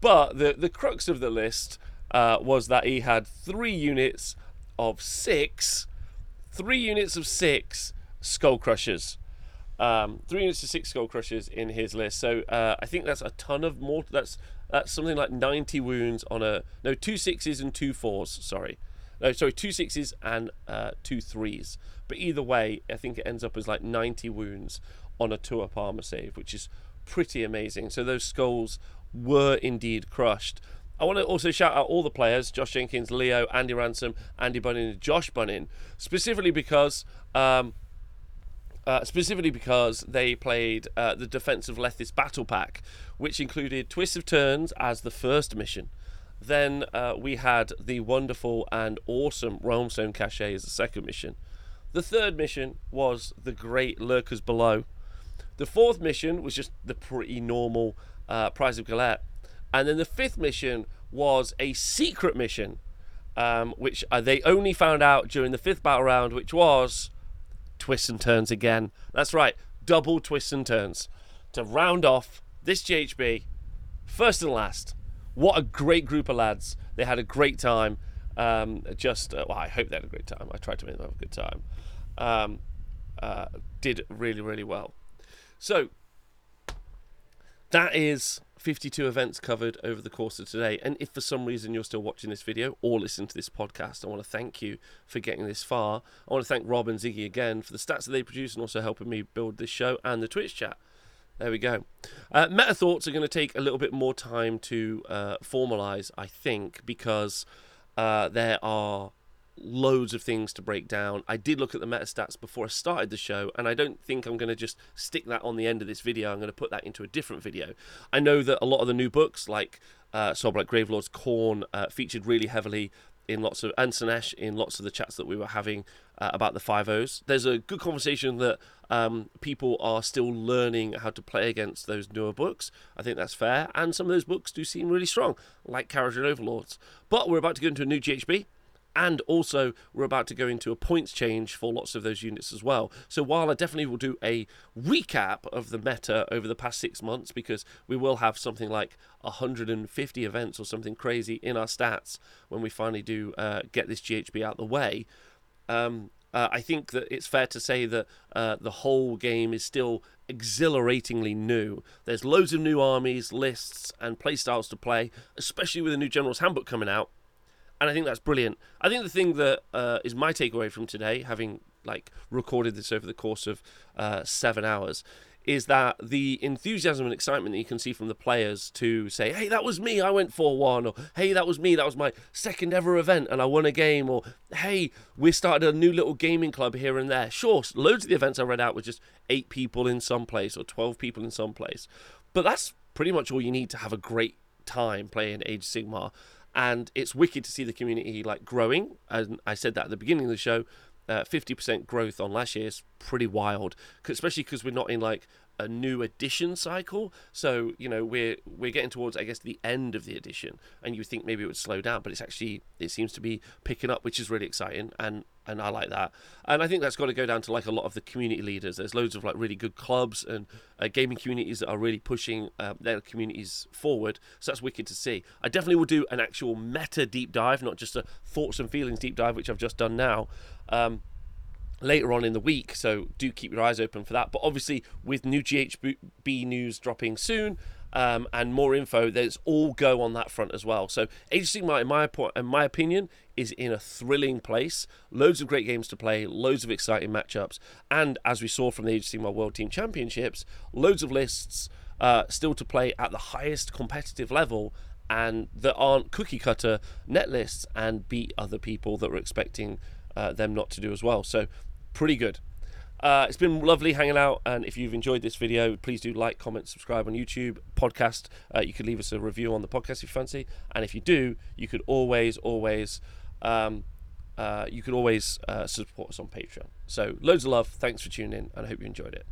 But the crux of the list was that he had 3 units of 6 Skull Crushers. 3 units to 6 Skull Crushers in his list, so I think that's a ton of more. That's something like 90 wounds on 2 6s and 2 4s. Sorry, No, sorry, 2 6s and 2 3s. But either way, I think it ends up as like 90 wounds on a 2-up armor save, which is pretty amazing. So those skulls were indeed crushed. I want to also shout out all the players, Josh Jenkins, Leo, Andy Ransom, Andy Bunnin, and Josh Bunnin, specifically because they played the Defense of Lethis Battle Pack, which included Twists of Turns as the first mission. Then we had the wonderful and awesome Realmstone Cache as the second mission. The third mission was the Great Lurkers Below. The fourth mission was just the pretty normal Prize of Galette. And then the fifth mission was a secret mission, which they only found out during the fifth battle round, which was Twists and Turns again. That's right, double Twists and Turns to round off this GHB, first and last. What a great group of lads. They had a great time. Well, I hope they had a great time. I tried to make them have a good time. Did really, really well. So that is 52 events covered over the course of today. And if for some reason you're still watching this video or listening to this podcast, I want to thank you for getting this far. I want to thank Rob and Ziggy again for the stats that they produce and also helping me build this show and the Twitch chat. There we go. Meta thoughts are going to take a little bit more time to formalise, I think, because there are loads of things to break down. I did look at the meta stats before I started the show, and I don't think I'm going to just stick that on the end of this video. I'm going to put that into a different video. I know that a lot of the new books, like Soulblight Gravelord's Khorne, featured really heavily in lots of, and Sinesh in lots of the chats that we were having about the 5.0s. There's a good conversation that people are still learning how to play against those newer books. I think that's fair, and some of those books do seem really strong, like Carriage and Overlords. But we're about to go into a new GHB, and also we're about to go into a points change for lots of those units as well. So while I definitely will do a recap of the meta over the past 6 months, because we will have something like 150 events or something crazy in our stats when we finally do get this GHB out the way, I think that it's fair to say that the whole game is still exhilaratingly new. There's loads of new armies, lists, and playstyles to play, especially with the new General's Handbook coming out. And I think that's brilliant. I think the thing that is my takeaway from today, having like recorded this over the course of 7 hours, is that the enthusiasm and excitement that you can see from the players to say, hey, that was me, I went 4-1, or hey, that was me, that was my second ever event and I won a game, or hey, we started a new little gaming club here and there. Sure, loads of the events I read out were just 8 people in some place or 12 people in some place. But that's pretty much all you need to have a great time playing Age of Sigmar. And it's wicked to see the community like growing. And I said that at the beginning of the show, 50% growth on last year is pretty wild, especially because we're not in like a new edition cycle. So, you know, we're getting towards, I guess, the end of the edition, and you think maybe it would slow down, but it's actually, it seems to be picking up, which is really exciting. And I like that. And I think that's got to go down to like a lot of the community leaders. There's loads of like really good clubs and gaming communities that are really pushing their communities forward. So that's wicked to see. I definitely will do an actual meta deep dive, not just a thoughts and feelings deep dive, which I've just done now, later on in the week. So do keep your eyes open for that. But obviously with new GHB news dropping soon, and more info, there's all go on that front as well. So Age of Sigmar, in my opinion, is in a thrilling place. Loads of great games to play, loads of exciting matchups, and as we saw from the Age of Sigmar World Team Championships, loads of lists still to play at the highest competitive level, and that aren't cookie cutter net lists and beat other people that we're expecting them not to do as well. So pretty good. It's been lovely hanging out, and if you've enjoyed this video, please do like, comment, subscribe on YouTube, podcast. You could leave us a review on the podcast if you fancy, and if you do, you could always support us on Patreon. So loads of love, thanks for tuning in, and I hope you enjoyed it.